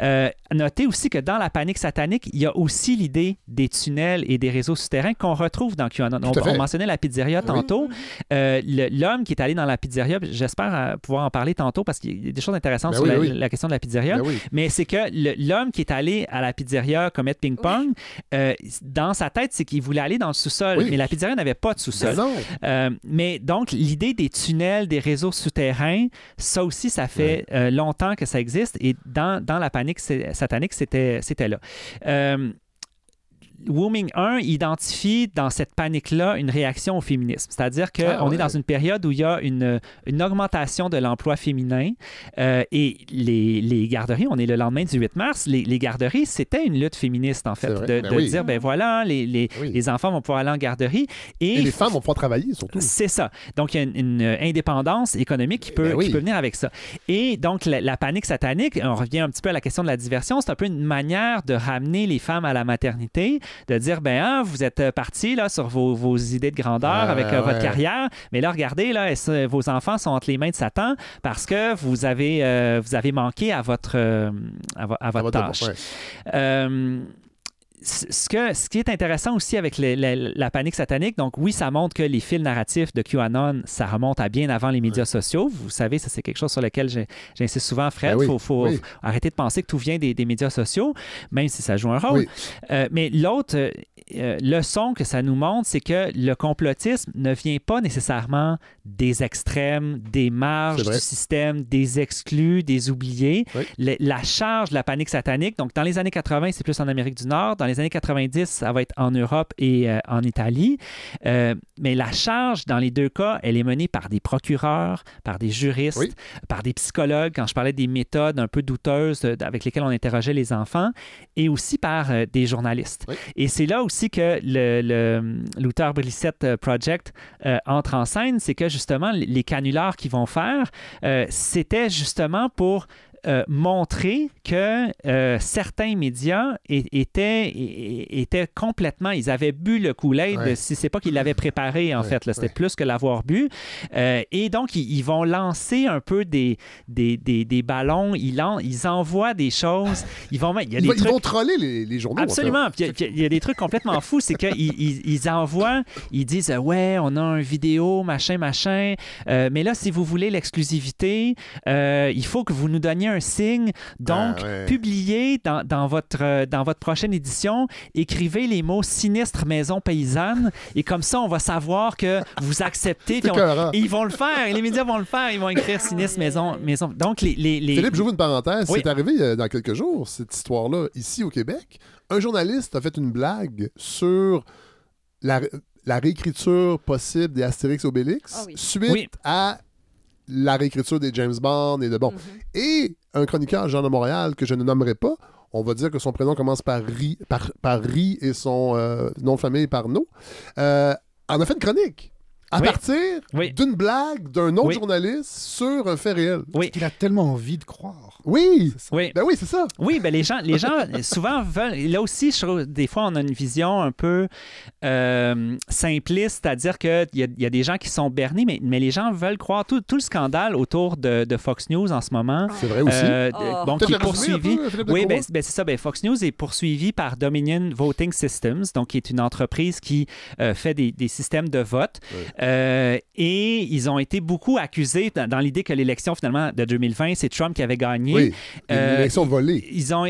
Euh, notez aussi que dans la panique satanique, il y a aussi l'idée des tunnels et des réseaux souterrains qu'on retrouve dans QAnon. On, on mentionnait la pizzeria oui. tantôt. Euh, L'homme qui est allé dans la pizzeria, j'espère pouvoir en parler tantôt parce qu'il y a des choses intéressantes ben sur oui, la, oui. la question de la pizzeria, ben oui. mais c'est que l'homme qui est allé à la pizzeria commettre ping-pong, oui. euh, dans sa tête, c'est qu'il voulait aller dans le sous-sol, oui. mais la pizzeria n'avait pas de sous-sol. Euh, mais donc, l'idée des tunnels, des réseaux souterrains, ça aussi, ça fait oui. euh, longtemps que ça existe et dans, dans la panique satanique, c'était là. Euh, Wu Ming un identifie dans cette panique-là une réaction au féminisme. C'est-à-dire qu'on ah, ouais. est dans une période où il y a une, une augmentation de l'emploi féminin euh, et les, les garderies, on est le lendemain du huit mars, les, les garderies, c'était une lutte féministe, en fait, de, ben de oui. dire, ben voilà, les, les, oui. les enfants vont pouvoir aller en garderie. Et, et les femmes vont pouvoir travailler, surtout. C'est ça. Donc, il y a une, une indépendance économique qui peut, ben oui. qui peut venir avec ça. Et donc, la, la panique satanique, on revient un petit peu à la question de la diversion, c'est un peu une manière de ramener les femmes à la maternité, de dire, ben hein, vous êtes parti là, sur vos, vos idées de grandeur euh, avec euh, ouais. votre carrière, mais là, regardez, là, vos enfants sont entre les mains de Satan parce que vous avez, euh, vous avez manqué à votre, euh, à vo à votre à tâche. Votre, ouais. euh, Ce, que, ce qui est intéressant aussi avec les, les, la panique satanique, donc oui, ça montre que les fils narratifs de QAnon, ça remonte à bien avant les médias sociaux. Vous savez, ça c'est quelque chose sur lequel j'insiste souvent, Fred. Ben oui, faut, faut, oui. faut arrêter de penser que tout vient des, des médias sociaux, même si ça joue un rôle. Oui. Euh, mais l'autre euh, leçon que ça nous montre, c'est que le complotisme ne vient pas nécessairement des extrêmes, des marges du système, des exclus, des oubliés. Oui. Le, la charge de la panique satanique, donc dans les années quatre-vingt, c'est plus en Amérique du Nord, dans les années quatre-vingt-dix, ça va être en Europe et euh, en Italie. Euh, mais la charge, dans les deux cas, elle est menée par des procureurs, par des juristes, oui. par des psychologues, quand je parlais des méthodes un peu douteuses euh, avec lesquelles on interrogeait les enfants, et aussi par euh, des journalistes. Oui. Et c'est là aussi que le, le Luther Blissett Project euh, entre en scène, c'est que justement, les canulars qu'ils vont faire, euh, c'était justement pour... Euh, montrer que euh, certains médias étaient, étaient complètement... Ils avaient bu le Kool-Aid, ouais. si c'est pas qu'ils l'avaient préparé, en ouais. fait. C'était ouais. plus que l'avoir bu. Euh, et donc, ils, ils vont lancer un peu des, des, des, des ballons. Ils, en, ils envoient des choses. Ils vont, il y a des ils, trucs... ils vont troller les, les journaux. Absolument. En fait. Puis, il y a des trucs complètement fous. C'est qu'ils ils, ils envoient, ils disent « Ouais, on a un vidéo, machin, machin. Euh, mais là, si vous voulez l'exclusivité, euh, il faut que vous nous donniez un un signe, donc ah, ouais. publiez dans, dans, votre, dans votre prochaine édition, écrivez les mots sinistre maison paysanne, et comme ça on va savoir que vous acceptez puis on, et ils vont le faire, les médias vont le faire, ils vont écrire sinistre maison, maison. Donc les, les, les... Philippe, j'ouvre une parenthèse, oui. c'est arrivé dans quelques jours cette histoire-là, ici au Québec. Un journaliste a fait une blague sur la, la réécriture possible des Astérix Obélix oh, oui. suite oui. à la réécriture des James Bond et de bon. Mm-hmm. Et un chroniqueur, Jean de Montréal, que je ne nommerai pas, on va dire que son prénom commence par Ri, par, par Ri et son euh, nom de famille par No, euh, en a fait une chronique à oui. partir oui. d'une blague d'un autre oui. journaliste sur un fait réel. Oui. Il a tellement envie de croire. Oui, oui. Ben oui, c'est ça. Oui, ben les gens, les gens souvent veulent... Là aussi, je trouve, des fois, on a une vision un peu euh, simpliste, c'est-à-dire qu'il y, y a des gens qui sont bernés, mais, mais les gens veulent croire. Tout, tout le scandale autour de, de Fox News en ce moment... C'est vrai aussi. Euh, oh. Donc, qui est poursuivi... Peu, oui, ben, ben, c'est ça. Ben, Fox News est poursuivi par Dominion Voting Systems, donc qui est une entreprise qui euh, fait des, des systèmes de vote. Oui. Euh, et ils ont été beaucoup accusés dans, dans l'idée que l'élection finalement de deux mille vingt, c'est Trump qui avait gagné. Oui, euh, l'élection volée. Ils ont,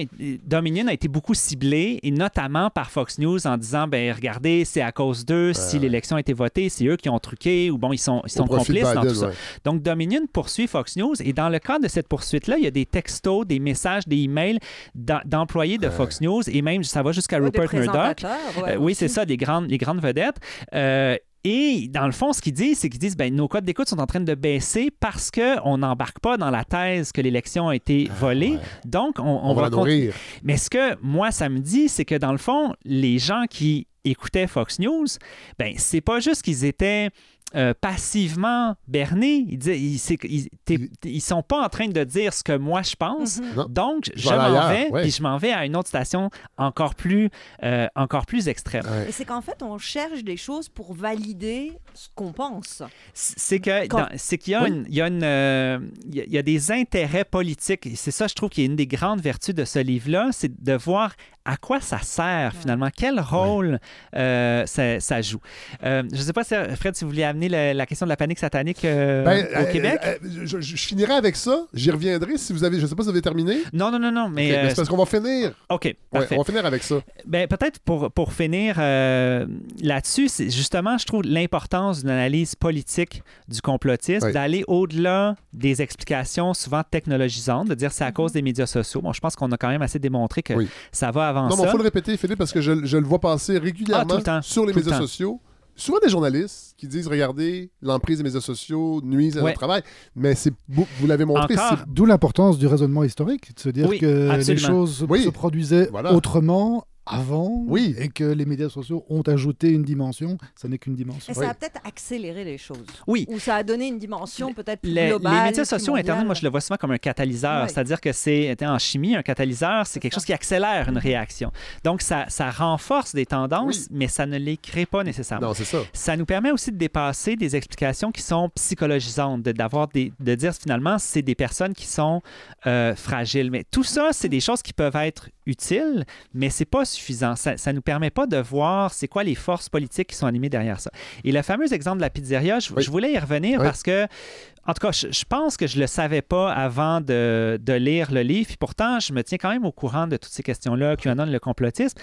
Dominion a été beaucoup ciblé, et notamment par Fox News en disant, ben regardez, c'est à cause d'eux, euh, si l'élection a été votée, c'est eux qui ont truqué, ou bon, ils sont, ils sont complices Biden, dans tout ouais. ça. Donc Dominion poursuit Fox News, et dans le cadre de cette poursuite-là, il y a des textos, des messages, des emails d'employés de Fox euh, News, et même ça va jusqu'à ouais, Rupert Murdoch. Ouais, euh, oui, c'est ça, des grandes, les grandes vedettes. Euh, Et dans le fond, ce qu'ils disent, c'est qu'ils disent ben nos codes d'écoute sont en train de baisser parce qu'on n'embarque pas dans la thèse que l'élection a été volée. Ah, ouais. Donc, on, on, on va, va nourrir. Mais ce que moi, ça me dit, c'est que dans le fond, les gens qui écoutaient Fox News, ben c'est pas juste qu'ils étaient... euh, passivement berné. Ils ne sont pas en train de dire ce que moi je pense. Mm-hmm. Donc, je m'en vais, ouais. puis je m'en vais à une autre station encore plus, euh, encore plus extrême. Ouais. Et c'est qu'en fait, on cherche des choses pour valider ce qu'on pense. C'est que Quand... c'est qu'il y a, oui. une, il y a, une, euh, il y a des intérêts politiques. Et c'est ça, je trouve, qui est une des grandes vertus de ce livre-là, c'est de voir à quoi ça sert, finalement? Quel rôle ouais. euh, ça, ça joue? Euh, je ne sais pas, si, Fred, si vous voulez amener la, la question de la panique satanique euh, ben, au euh, Québec. Euh, je, je finirai avec ça. J'y reviendrai si vous avez... Je ne sais pas si vous avez terminé. Non, non, non, non. Mais, okay, euh, mais c'est parce qu'on va finir. OK, parfait. Ouais, on va finir avec ça. Ben, peut-être pour, pour finir euh, là-dessus, c'est justement, je trouve l'importance d'une analyse politique du complotisme, ouais. d'aller au-delà des explications souvent technologisantes, de dire c'est à cause des médias sociaux. Bon, je pense qu'on a quand même assez démontré que oui. ça va avant non, mais il faut le répéter, Philippe, parce que je, je le vois passer régulièrement ah, tout le temps, sur les médias le sociaux. Souvent des journalistes qui disent « Regardez, l'emprise des médias sociaux nuise à ouais. notre travail. » Mais c'est, vous, vous l'avez montré. C'est... D'où l'importance du raisonnement historique, de se dire oui, que absolument. les choses oui. se produisaient voilà. autrement avant oui. et que les médias sociaux ont ajouté une dimension. Ça n'est qu'une dimension. Mais ça oui. a peut-être accéléré les choses. Oui. Ou ça a donné une dimension peut-être plus le, globale. Les médias sociaux, Internet, moi je le vois souvent comme un catalyseur. Oui. C'est-à-dire que c'est en chimie, un catalyseur, c'est, c'est quelque ça. chose qui accélère une réaction. Donc ça, ça renforce des tendances, oui. mais ça ne les crée pas nécessairement. Non, c'est ça. Ça nous permet aussi de dépasser des explications qui sont psychologisantes, de, d'avoir des, de dire finalement c'est des personnes qui sont euh, fragiles. Mais tout ça, c'est des choses qui peuvent être utiles, mais c'est pas suffisant. Ça ne nous permet pas de voir c'est quoi les forces politiques qui sont animées derrière ça. Et le fameux exemple de la pizzeria, je, oui. je voulais y revenir oui. parce que, en tout cas, je, je pense que je ne le savais pas avant de, de lire le livre. Puis pourtant, je me tiens quand même au courant de toutes ces questions-là, QAnon, le complotisme.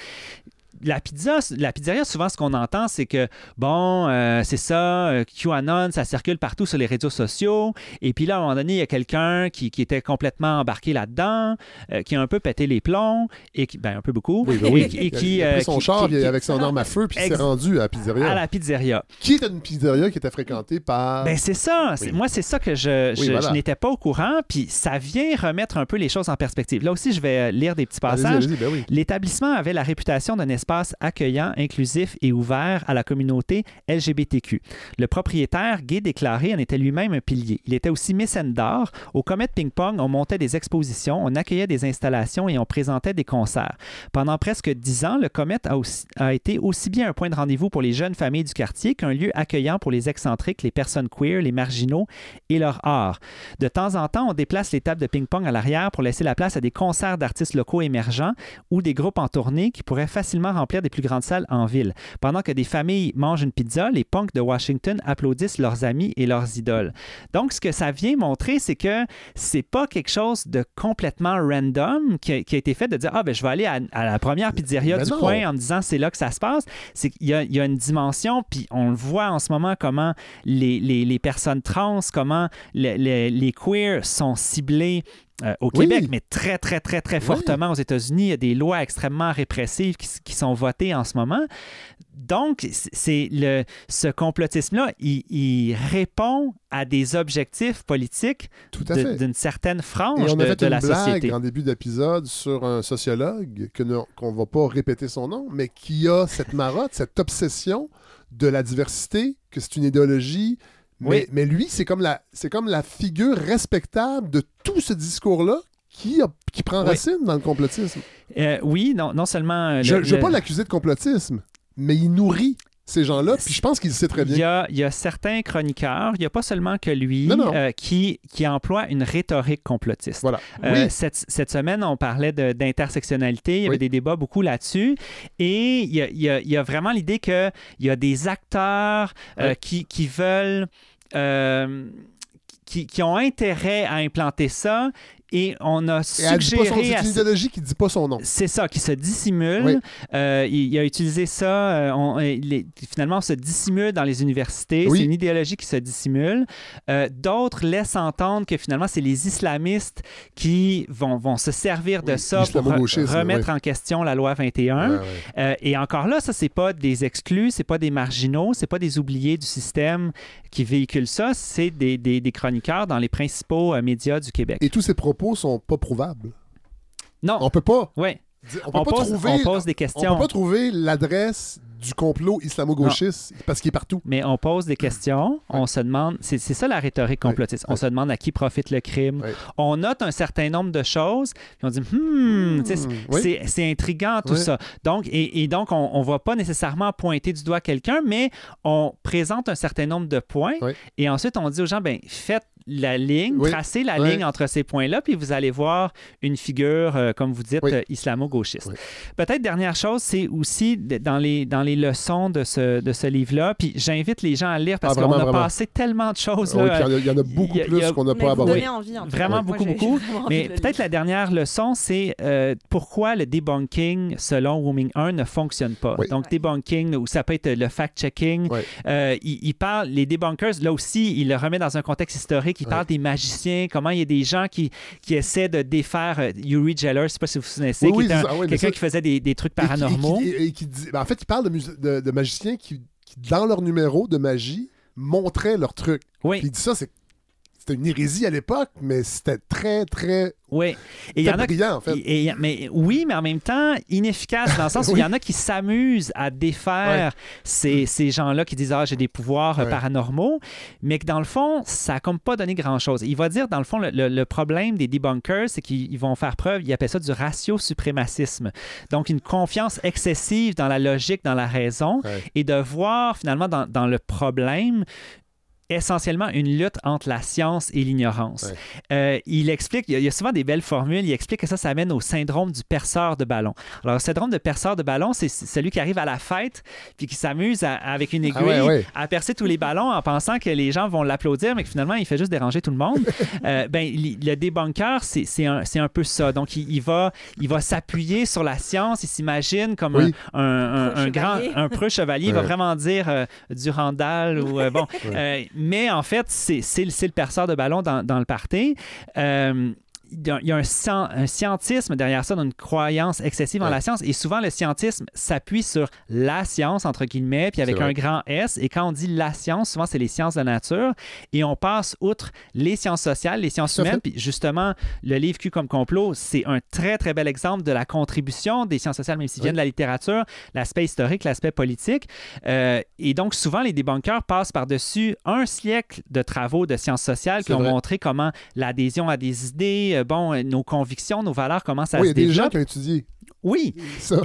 La pizza, la pizzeria, souvent, ce qu'on entend, c'est que, bon, euh, c'est ça, euh, QAnon, ça circule partout sur les réseaux sociaux. Et puis là, à un moment donné, il y a quelqu'un qui, qui était complètement embarqué là-dedans, euh, qui a un peu pété les plombs, et qui, ben un peu beaucoup. Oui, ben oui. Et, et qui, il a pris son euh, qui, char qui, qui, avec son arme à feu, puis ex- il s'est rendu à la pizzeria. À la pizzeria. Qui était une pizzeria qui était fréquentée par... Ben c'est ça. C'est, oui. Moi, c'est ça que je, je, oui, voilà. je n'étais pas au courant. Puis ça vient remettre un peu les choses en perspective. Là aussi, je vais lire des petits passages. Allez-y, allez-y, ben oui. L'établissement avait la réputation d'un espace accueillant, inclusif et ouvert à la communauté L G B T Q. Le propriétaire, gay déclaré, en était lui-même un pilier. Il était aussi mécène d'art. Au Comet Ping Pong, on montait des expositions, on accueillait des installations et on présentait des concerts. Pendant presque dix ans, le Comet a, aussi, a été aussi bien un point de rendez-vous pour les jeunes familles du quartier qu'un lieu accueillant pour les excentriques, les personnes queer, les marginaux et leur art. De temps en temps, on déplace les tables de ping-pong à l'arrière pour laisser la place à des concerts d'artistes locaux émergents ou des groupes en tournée qui pourraient facilement remplir des plus grandes salles en ville. Pendant que des familles mangent une pizza, les punks de Washington applaudissent leurs amis et leurs idoles. Donc, ce que ça vient montrer, c'est que c'est pas quelque chose de complètement random qui a, qui a été fait de dire « Ah, ben je vais aller à, à la première pizzeria ben du non. coin en me disant c'est là que ça se passe. » C'est qu'il y a, il y a une dimension, puis on le voit en ce moment comment les, les, les personnes trans, comment le, le, les queers sont ciblés Euh, au Québec, oui. mais très, très, très, très fortement oui. aux États-Unis. Il y a des lois extrêmement répressives qui, qui sont votées en ce moment. Donc, c'est le, ce complotisme-là, il, il répond à des objectifs politiques de, d'une certaine frange de, de la société. On a fait une blague en début d'épisode sur un sociologue que ne, qu'on ne va pas répéter son nom, mais qui a cette marotte, cette obsession de la diversité, que c'est une idéologie... Mais, oui. mais lui, c'est comme, la, c'est comme la figure respectable de tout ce discours-là qui, a, qui prend oui. racine dans le complotisme. Euh, oui, non, non seulement... Le, je ne veux le... pas l'accuser de complotisme, mais il nourrit ces gens-là, puis je pense qu'ils le savent très bien. Il y a, il y a certains chroniqueurs, il n'y a pas seulement que lui, non, non. Euh, qui, qui emploie une rhétorique complotiste. Voilà. Euh, oui. cette, cette semaine, on parlait de, d'intersectionnalité, il y avait oui. des débats beaucoup là-dessus, et il y a, il y a, il y a vraiment l'idée qu'il y a des acteurs oui. euh, qui, qui veulent... Euh, qui, qui ont intérêt à implanter ça, et on a suggéré... C'est une idéologie qui ne dit pas son nom. C'est ça, qui se dissimule. Oui. Euh, il, il a utilisé ça. Euh, on, les, finalement, on se dissimule dans les universités. Oui. C'est une idéologie qui se dissimule. Euh, d'autres laissent entendre que finalement, c'est les islamistes qui vont, vont se servir de oui, ça pour re- remettre oui. en question la loi vingt et un. Ouais, ouais. Euh, et encore là, ça, c'est pas des exclus, c'est pas des marginaux, c'est pas des oubliés du système qui véhiculent ça. C'est des, des, des chroniqueurs dans les principaux euh, médias du Québec. Et tous ces propos sont pas prouvables. Non. On peut pas. Ouais. On peut on pas pose, trouver, on pose des questions. On peut pas trouver l'adresse du complot islamo-gauchiste non. parce qu'il est partout. Mais on pose des questions, on ouais. se demande... C'est, c'est ça la rhétorique complotiste. Ouais. On ouais. se demande à qui profite le crime. Ouais. On note un certain nombre de choses, puis on dit « Hmm, c'est, oui. c'est, c'est intriguant tout oui. ça. » Donc, et, et donc, on ne va pas nécessairement pointer du doigt quelqu'un, mais on présente un certain nombre de points oui. et ensuite, on dit aux gens « ben faites la ligne, oui. tracez la oui. ligne entre ces points-là, puis vous allez voir une figure, euh, comme vous dites, oui. euh, islamo-gauchiste. Oui. » Peut-être dernière chose, c'est aussi dans les, dans les les leçons de ce, de ce livre-là. Puis j'invite les gens à lire parce ah, qu'on a vraiment. passé tellement de choses. Oui, là. Il y en a beaucoup y a, plus a, qu'on n'a pas abordé. Oui, vraiment beaucoup, Moi, beaucoup. Mais peut-être de la dernière leçon, c'est euh, pourquoi le debunking, selon Wu Ming un, ne fonctionne pas. Oui. Donc, ouais. debunking, ou ça peut être le fact-checking. Ouais. Euh, il, il parle, les debunkers, là aussi, il le remet dans un contexte historique. Il ouais. parle des magiciens, comment il y a des gens qui, qui essaient de défaire euh, Uri Geller, je ne sais pas si vous vous souvenez, oui, qui oui, était un, ah, oui, quelqu'un ça... qui faisait des, des trucs paranormaux. Et qui, et qui, et qui dit... ben, en fait, il parle de De, de magiciens qui, qui, dans leur numéro de magie, montraient leurs trucs. Oui. Puis il dit ça, c'est, c'était une hérésie à l'époque, mais c'était très, très... Oui. Et il y en a brillant, en fait. Et, et, mais, oui, mais en même temps, inefficace, dans le sens oui. où il y en a qui s'amusent à défaire ouais. ces, ces gens-là qui disent « Ah, j'ai des pouvoirs ouais. paranormaux », mais que dans le fond, ça n'a comme pas donné grand-chose. Il va dire, dans le fond, le, le, le problème des debunkers, c'est qu'ils vont faire preuve, il appelle ça du ratio-suprémacisme. Donc, une confiance excessive dans la logique, dans la raison, ouais. et de voir, finalement, dans, dans le problème, essentiellement une lutte entre la science et l'ignorance. Ouais. Euh, il explique, il y a souvent des belles formules, il explique que ça, ça amène au syndrome du perceur de ballon. Alors, le syndrome de perceur de ballon, c'est celui qui arrive à la fête puis qui s'amuse à, avec une aiguille ah ouais, ouais. à percer tous les ballons en pensant que les gens vont l'applaudir, mais que finalement, il fait juste déranger tout le monde. euh, ben, le débunker, c'est, c'est, un, c'est un peu ça. Donc, il, il, va, il va s'appuyer sur la science, il s'imagine comme oui. un, un, un, un grand, un preux chevalier. Ouais. Il va vraiment dire euh, Durandal ou... Euh, bon, ouais. euh, Mais en fait, c'est, c'est, c'est le perceur de ballon dans, dans le party. Euh... Il y a un, un scientisme derrière ça, une croyance excessive ouais. en la science. Et souvent, le scientisme s'appuie sur la science, entre guillemets, puis avec un grand S. Et quand on dit la science, souvent, c'est les sciences de la nature. Et on passe outre les sciences sociales, les sciences humaines. Puis justement, le livre Q comme complot, c'est un très, très bel exemple de la contribution des sciences sociales, même s'ils ouais. viennent de la littérature, l'aspect historique, l'aspect politique. Euh, et donc, souvent, les débunkers passent par-dessus un siècle de travaux de sciences sociales qui ont montré comment l'adhésion à des idées, bon, nos convictions, nos valeurs, comment ça oui, se développe. Oui, il y a des gens qui ont étudié. Oui.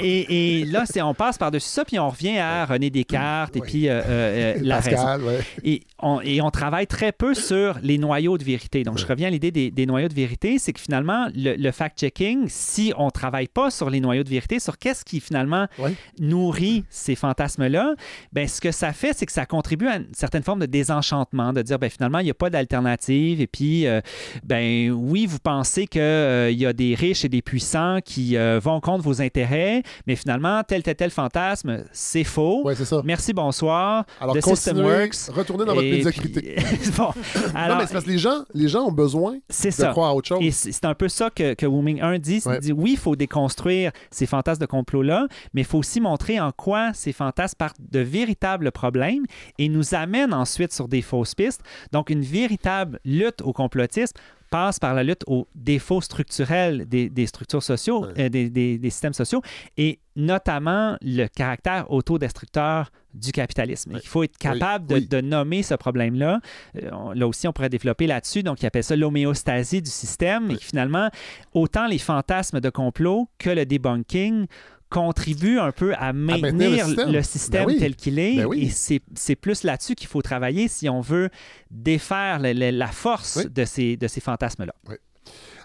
Et, et là, c'est, on passe par-dessus ça, puis on revient à René Descartes et oui. puis euh, euh, la Pascal, raison. Ouais. Et, on, et on travaille très peu sur les noyaux de vérité. Donc, ouais. je reviens à l'idée des, des noyaux de vérité, c'est que finalement, le, le fact-checking, si on ne travaille pas sur les noyaux de vérité, sur qu'est-ce qui finalement ouais. nourrit ces fantasmes-là, bien, ce que ça fait, c'est que ça contribue à une certaine forme de désenchantement, de dire, bien, finalement, il n'y a pas d'alternative. Et puis, euh, bien, oui, vous pensez qu'il euh, y a des riches et des puissants qui euh, vont contre vos intérêts, mais finalement, tel, tel, tel fantasme, c'est faux. Ouais, c'est ça. Merci, bonsoir. Alors, continuez, retournez dans votre médiocrité. Puis... bon, alors... Non, mais c'est parce que les gens, les gens ont besoin c'est de ça. croire à autre chose. Et c'est un peu ça que, que Wu Ming un dit. Ouais. dit oui, il faut déconstruire ces fantasmes de complot-là, mais il faut aussi montrer en quoi ces fantasmes partent de véritables problèmes et nous amènent ensuite sur des fausses pistes. Donc, une véritable lutte au complotisme passe par la lutte aux défauts structurels des, des structures sociaux, ouais. euh, des, des, des systèmes sociaux, et notamment le caractère autodestructeur du capitalisme. Ouais. Il faut être capable oui. De, oui. de nommer ce problème-là. Euh, on, là aussi, on pourrait développer là-dessus. Donc, il appelle ça l'homéostasie du système, ouais. et qui finalement, autant les fantasmes de complot que le debunking contribue un peu à maintenir, à maintenir le système, le système ben oui. tel qu'il est. Ben oui. Et c'est, c'est plus là-dessus qu'il faut travailler si on veut défaire la, la, la force oui. de ces, de ces fantasmes-là. Oui.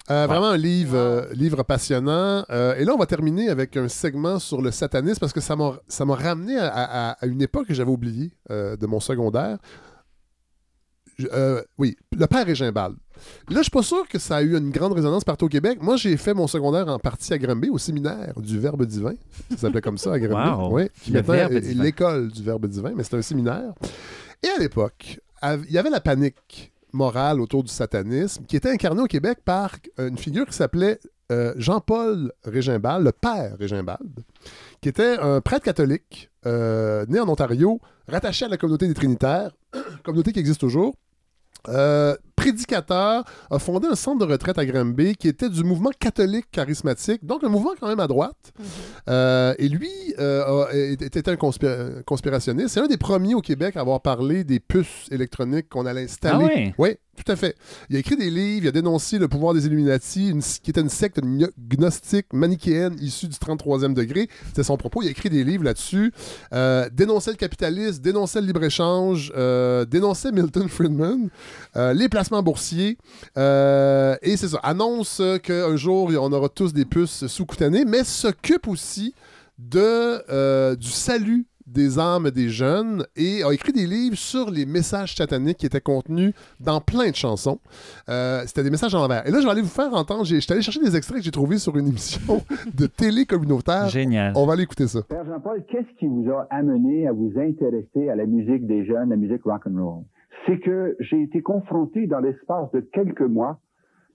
Euh, ouais. Vraiment un livre, euh, livre passionnant. Euh, et là, on va terminer avec un segment sur le satanisme parce que ça m'a, ça m'a ramené à, à, à une époque que j'avais oubliée euh, de mon secondaire. Je, euh, oui, le père Régimbald. Là, je suis pas sûr que ça a eu une grande résonance partout au Québec. Moi, j'ai fait mon secondaire en partie à Granby, au séminaire du Verbe divin. Ça s'appelait comme ça à Granby. Wow. Oui, qui maintenant est divin. L'école du Verbe divin, mais c'était un séminaire. Et à l'époque, il y avait la panique morale autour du satanisme qui était incarnée au Québec par une figure qui s'appelait euh, Jean-Paul Régimbald, le père Régimbald, qui était un prêtre catholique euh, né en Ontario, rattaché à la communauté des Trinitaires, communauté qui existe toujours. Euh, prédicateur, a fondé un centre de retraite à Granby qui était du mouvement catholique charismatique, donc un mouvement quand même à droite. Mm-hmm. euh, et lui euh, a, était un conspira- conspirationniste. C'est un des premiers au Québec à avoir parlé des puces électroniques qu'on allait installer. Ah oui? Oui. Tout à fait. Il a écrit des livres, il a dénoncé le pouvoir des Illuminati, une, qui était une secte gnostique, manichéenne, issue du trente-troisième degré. C'est son propos. Il a écrit des livres là-dessus. Euh, dénonçait le capitalisme, dénonçait le libre-échange, euh, dénonçait Milton Friedman, euh, les placements boursiers. Euh, et c'est ça. Annonce qu'un jour, on aura tous des puces sous-cutanées, mais s'occupe aussi de, euh, du salut des âmes des jeunes et a écrit des livres sur les messages sataniques qui étaient contenus dans plein de chansons. Euh, c'était des messages en vers. Et là, je vais aller vous faire entendre. Je suis allé chercher des extraits que j'ai trouvés sur une émission de télé communautaire. Génial. On va aller écouter ça. Père Jean-Paul, qu'est-ce qui vous a amené à vous intéresser à la musique des jeunes, la musique rock'n'roll? C'est que j'ai été confronté dans l'espace de quelques mois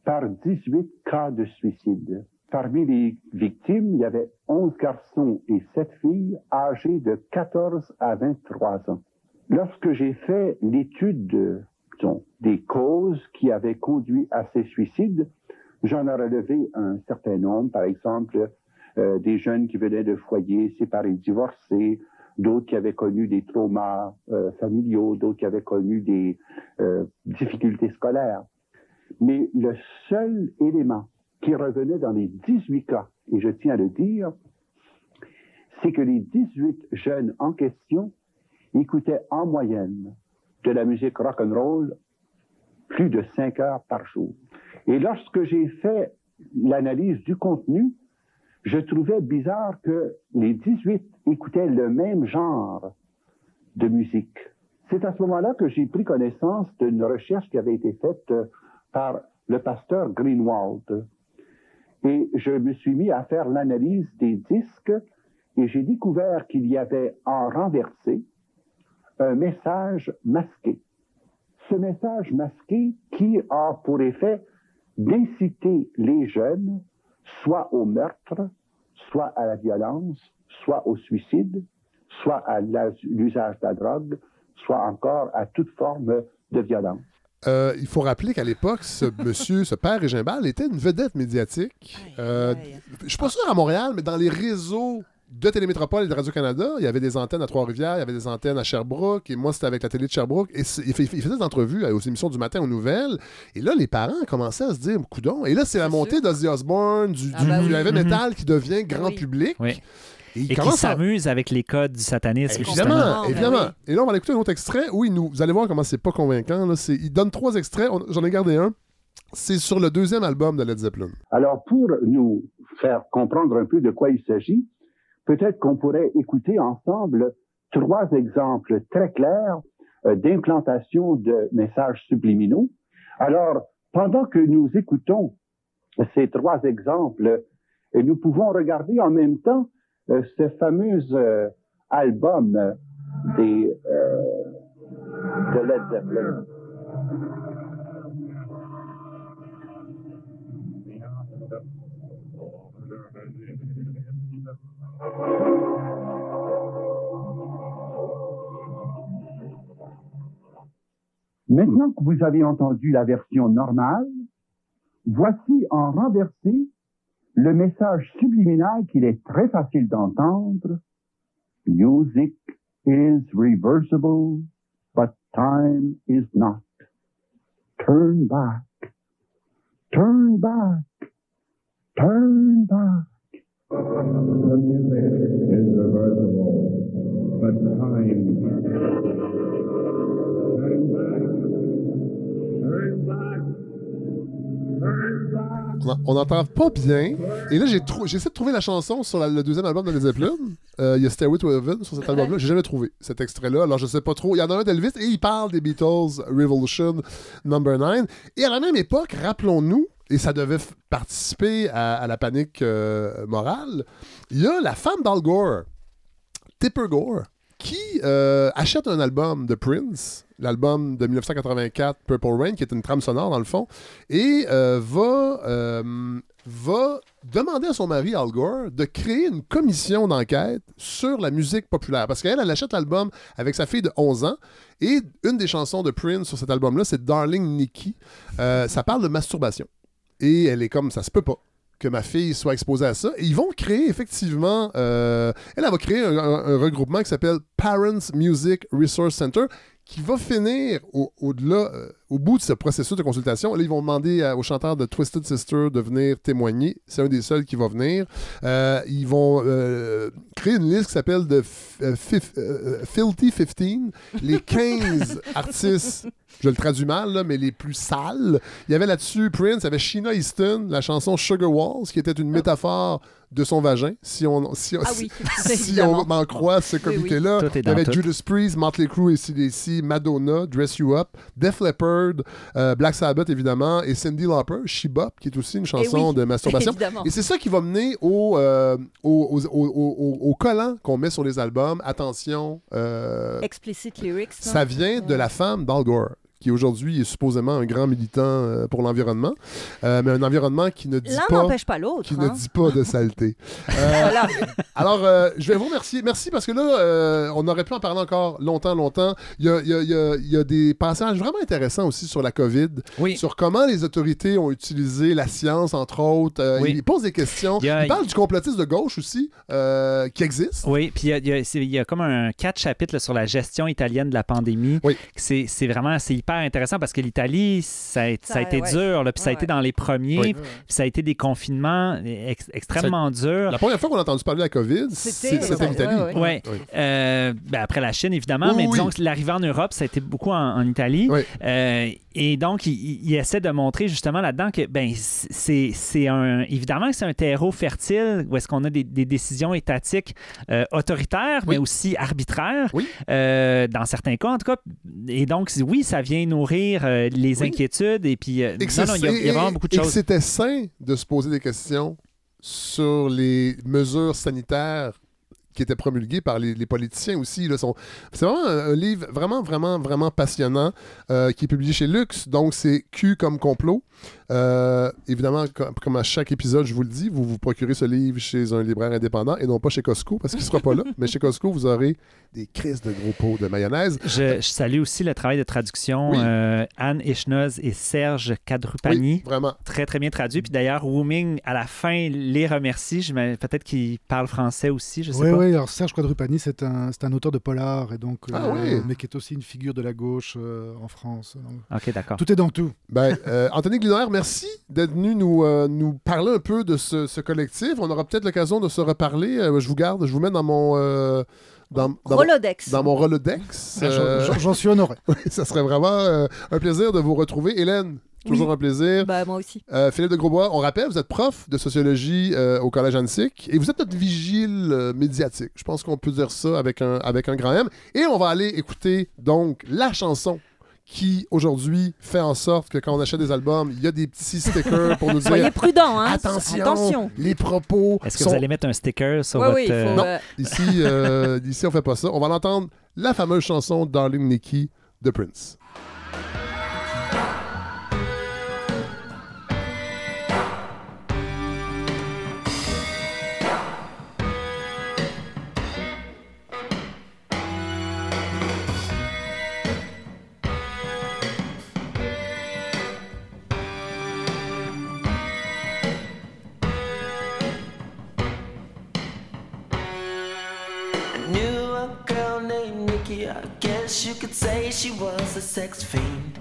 par dix-huit cas de suicide. Parmi les victimes, il y avait onze garçons et sept filles âgées de quatorze à vingt-trois ans. Lorsque j'ai fait l'étude disons, des causes qui avaient conduit à ces suicides, j'en ai relevé un certain nombre, par exemple euh, des jeunes qui venaient de foyers séparés, divorcés, d'autres qui avaient connu des traumas euh, familiaux, d'autres qui avaient connu des euh, difficultés scolaires. Mais le seul élément qui revenait dans les dix-huit cas, et je tiens à le dire, c'est que les dix-huit jeunes en question écoutaient en moyenne de la musique rock'n'roll plus de cinq heures par jour. Et lorsque j'ai fait l'analyse du contenu, je trouvais bizarre que les dix-huit écoutaient le même genre de musique. C'est à ce moment-là que j'ai pris connaissance d'une recherche qui avait été faite par le pasteur Greenwald. Et je me suis mis à faire l'analyse des disques et j'ai découvert qu'il y avait en renversé un message masqué. Ce message masqué qui a pour effet d'inciter les jeunes soit au meurtre, soit à la violence, soit au suicide, soit à l'usage de la drogue, soit encore à toute forme de violence. Euh, il faut rappeler qu'à l'époque, ce monsieur, ce père Régimbal, était une vedette médiatique. Euh, je ne suis pas sûr à Montréal, mais dans les réseaux de Télémétropole et de Radio-Canada, il y avait des antennes à Trois-Rivières, il y avait des antennes à Sherbrooke, et moi, c'était avec la télé de Sherbrooke. Et il faisait des entrevues aux émissions du matin aux nouvelles. Et là, les parents commençaient à se dire, coudon. Et là, c'est la montée d'Ozzy Osbourne, du, du, ah bah oui. du heavy metal mm-hmm. qui devient grand oui. public. Oui. Et, il et qui s'amuse à... avec les codes du satanisme. Évidemment, évidemment. Ben oui. Et là, on va écouter un autre extrait où il nous... Vous allez voir comment c'est pas convaincant. Là. C'est... Il donne trois extraits. On... J'en ai gardé un. C'est sur le deuxième album de Led Zeppelin. Alors, pour nous faire comprendre un peu de quoi il s'agit, peut-être qu'on pourrait écouter ensemble trois exemples très clairs d'implantation de messages subliminaux. Alors, pendant que nous écoutons ces trois exemples, nous pouvons regarder en même temps Euh, ce fameux euh, album des, euh, de Led Zeppelin. Maintenant que vous avez entendu la version normale, voici en renversé le message subliminal qu'il est très facile d'entendre, « Music is reversible, but time is not. Turn back. Turn back. Turn back. The music is reversible, but time is not. Turn back. Turn back. Turn back. » On n'entend pas bien. Et là, j'ai trou- j'essaie de trouver la chanson sur la, le deuxième album de Led Zeppelin. Il euh, y a Stairway to Heaven sur cet album-là. J'ai jamais trouvé cet extrait-là. Alors, je sais pas trop. Il y en a un d'Elvis et il parle des Beatles, Revolution, Number nine. Et à la même époque, rappelons-nous, et ça devait f- participer à, à la panique euh, morale, il y a la femme d'Al Gore, Tipper Gore, qui euh, achète un album de Prince, l'album de dix-neuf cent quatre-vingt-quatre, Purple Rain, qui est une trame sonore dans le fond, et euh, va, euh, va demander à son mari Al Gore de créer une commission d'enquête sur la musique populaire. Parce qu'elle, elle achète l'album avec sa fille de onze ans, et une des chansons de Prince sur cet album-là, c'est Darling Nikki. Euh, ça parle de masturbation. Et elle est comme, ça se peut pas que ma fille soit exposée à ça. Et ils vont créer, effectivement, euh, elle, elle va créer un, un, un regroupement qui s'appelle Parents Music Resource Center, qui va finir au, au-delà, euh, au bout de ce processus de consultation. Là, ils vont demander à, aux chanteurs de Twisted Sister de venir témoigner. C'est un des seuls qui va venir. Euh, ils vont euh, créer une liste qui s'appelle The F- euh, Filthy quinze, les quinze artistes, je le traduis mal, là, mais les plus sales. Il y avait là-dessus Prince, il y avait Sheena Easton, la chanson Sugar Walls, qui était une métaphore de son vagin, si on, si, ah oui, si, si on en croit ce comité-là. Oui, oui. Il y avait Judas Priest, Motley Crue et C D C, Madonna, Dress You Up, Def Leppard, euh, Black Sabbath, évidemment, et Cyndi Lauper, She Bop, qui est aussi une chanson oui, de masturbation. Évidemment. Et c'est ça qui va mener au, euh, au, au, au, au, au collant qu'on met sur les albums. Attention. Euh, Explicit lyrics. Non? Ça vient de la femme d'Al Gore, qui aujourd'hui est supposément un grand militant pour l'environnement, euh, mais un environnement qui ne dit L'un pas n'empêche pas l'autre, qui hein? ne dit pas de saleté. Euh, voilà. Alors, euh, je vais vous remercier. Merci parce que là, euh, on aurait pu en parler encore longtemps, longtemps. Il y a, il y a, il y a, il y a des passages vraiment intéressants aussi sur la COVID, oui. sur comment les autorités ont utilisé la science, entre autres. Euh, oui. Ils posent des questions. Il, a... il parle du complotisme de gauche aussi, euh, qui existe. Oui, puis il y a, il y a, il y a comme un quatre chapitres là, sur la gestion italienne de la pandémie. Oui. C'est, c'est vraiment, c'est hyper intéressant parce que l'Italie, ça a, ça a été ouais. dur, là, puis ça a ouais. été dans les premiers, oui. puis ça a été des confinements ex- extrêmement c'est... durs. La première fois qu'on a entendu parler de la COVID, c'était, c'était, c'était l'Italie. Ouais, ouais. Ouais. Oui. Euh, ben après la Chine, évidemment, oui, mais disons oui. que l'arrivée en Europe, ça a été beaucoup en, en Italie. Oui. Euh, et donc, il, il essaie de montrer justement là-dedans que, ben, c'est, c'est un, évidemment que c'est un terreau fertile où est-ce qu'on a des, des décisions étatiques euh, autoritaires, oui. mais aussi arbitraires, oui. euh, dans certains cas, en tout cas. Et donc, oui, ça vient nourrir euh, les oui. inquiétudes et puis euh, non, non, il y a, il y a vraiment beaucoup de choses. Et c'était sain de se poser des questions sur les mesures sanitaires qui étaient promulguées par les, les politiciens aussi. Là, sont... C'est vraiment un, un livre vraiment, vraiment, vraiment passionnant euh, qui est publié chez Lux. Donc, c'est Q comme complot. Euh, évidemment, comme, comme à chaque épisode, je vous le dis, vous vous procurez ce livre chez un libraire indépendant et non pas chez Costco parce qu'il ne sera pas là. Mais chez Costco, vous aurez des crises de gros pots de mayonnaise. Je, je salue aussi le travail de traduction. Oui. Euh, Anne Echnoz et Serge Kadrupani. Oui, vraiment. Très, très bien traduit. Puis d'ailleurs, Wu Ming, à la fin, les remercie. Je, peut-être qu'il parle français aussi, je sais oui, pas. Oui, alors Serge Kadrupani, c'est un, c'est un auteur de polar, et donc, ah, euh, oui. mais qui est aussi une figure de la gauche euh, en France. Donc, OK, d'accord. Tout est dans tout. Ben, euh, Antony Glinoer, merci d'être venu nous, euh, nous parler un peu de ce, ce collectif. On aura peut-être l'occasion de se reparler. Euh, je vous garde, je vous mets dans mon... Euh, Dans, dans, Rolodex. Mon, dans mon Rolodex. Euh... J'en, j'en suis honoré. Oui, ça serait vraiment euh, un plaisir de vous retrouver. Hélène, toujours oui. un plaisir. Ben, moi aussi. Euh, Philippe de Grosbois, on rappelle, vous êtes prof de sociologie euh, au Collège Annecyc et vous êtes notre vigile euh, médiatique. Je pense qu'on peut dire ça avec un, avec un grand M. Et on va aller écouter donc la chanson qui, aujourd'hui, fait en sorte que quand on achète des albums, il y a des petits stickers pour nous dire... Soyez prudents, hein? Attention, attention, les propos Est-ce que sont... vous allez mettre un sticker sur oui, votre... Oui, faut... Non, ici, euh, ici, on fait pas ça. On va l'entendre, la fameuse chanson « Darling Nikki » de Prince. You could say she was a sex fiend.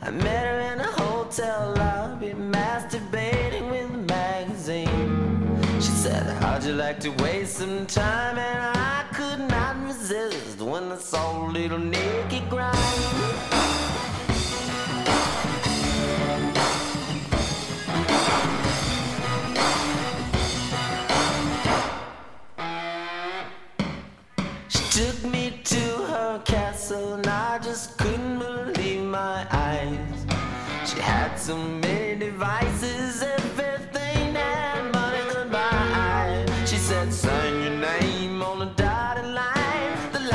I met her in a hotel lobby, masturbating with a magazine. She said, how'd you like to waste some time? And I could not resist when I saw little Nikki crying. And I just couldn't believe my eyes. She had so many devices, everything that money could buy. She said, sign your name on a dotted line. The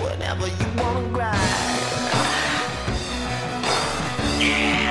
Whenever you wanna ride. Yeah.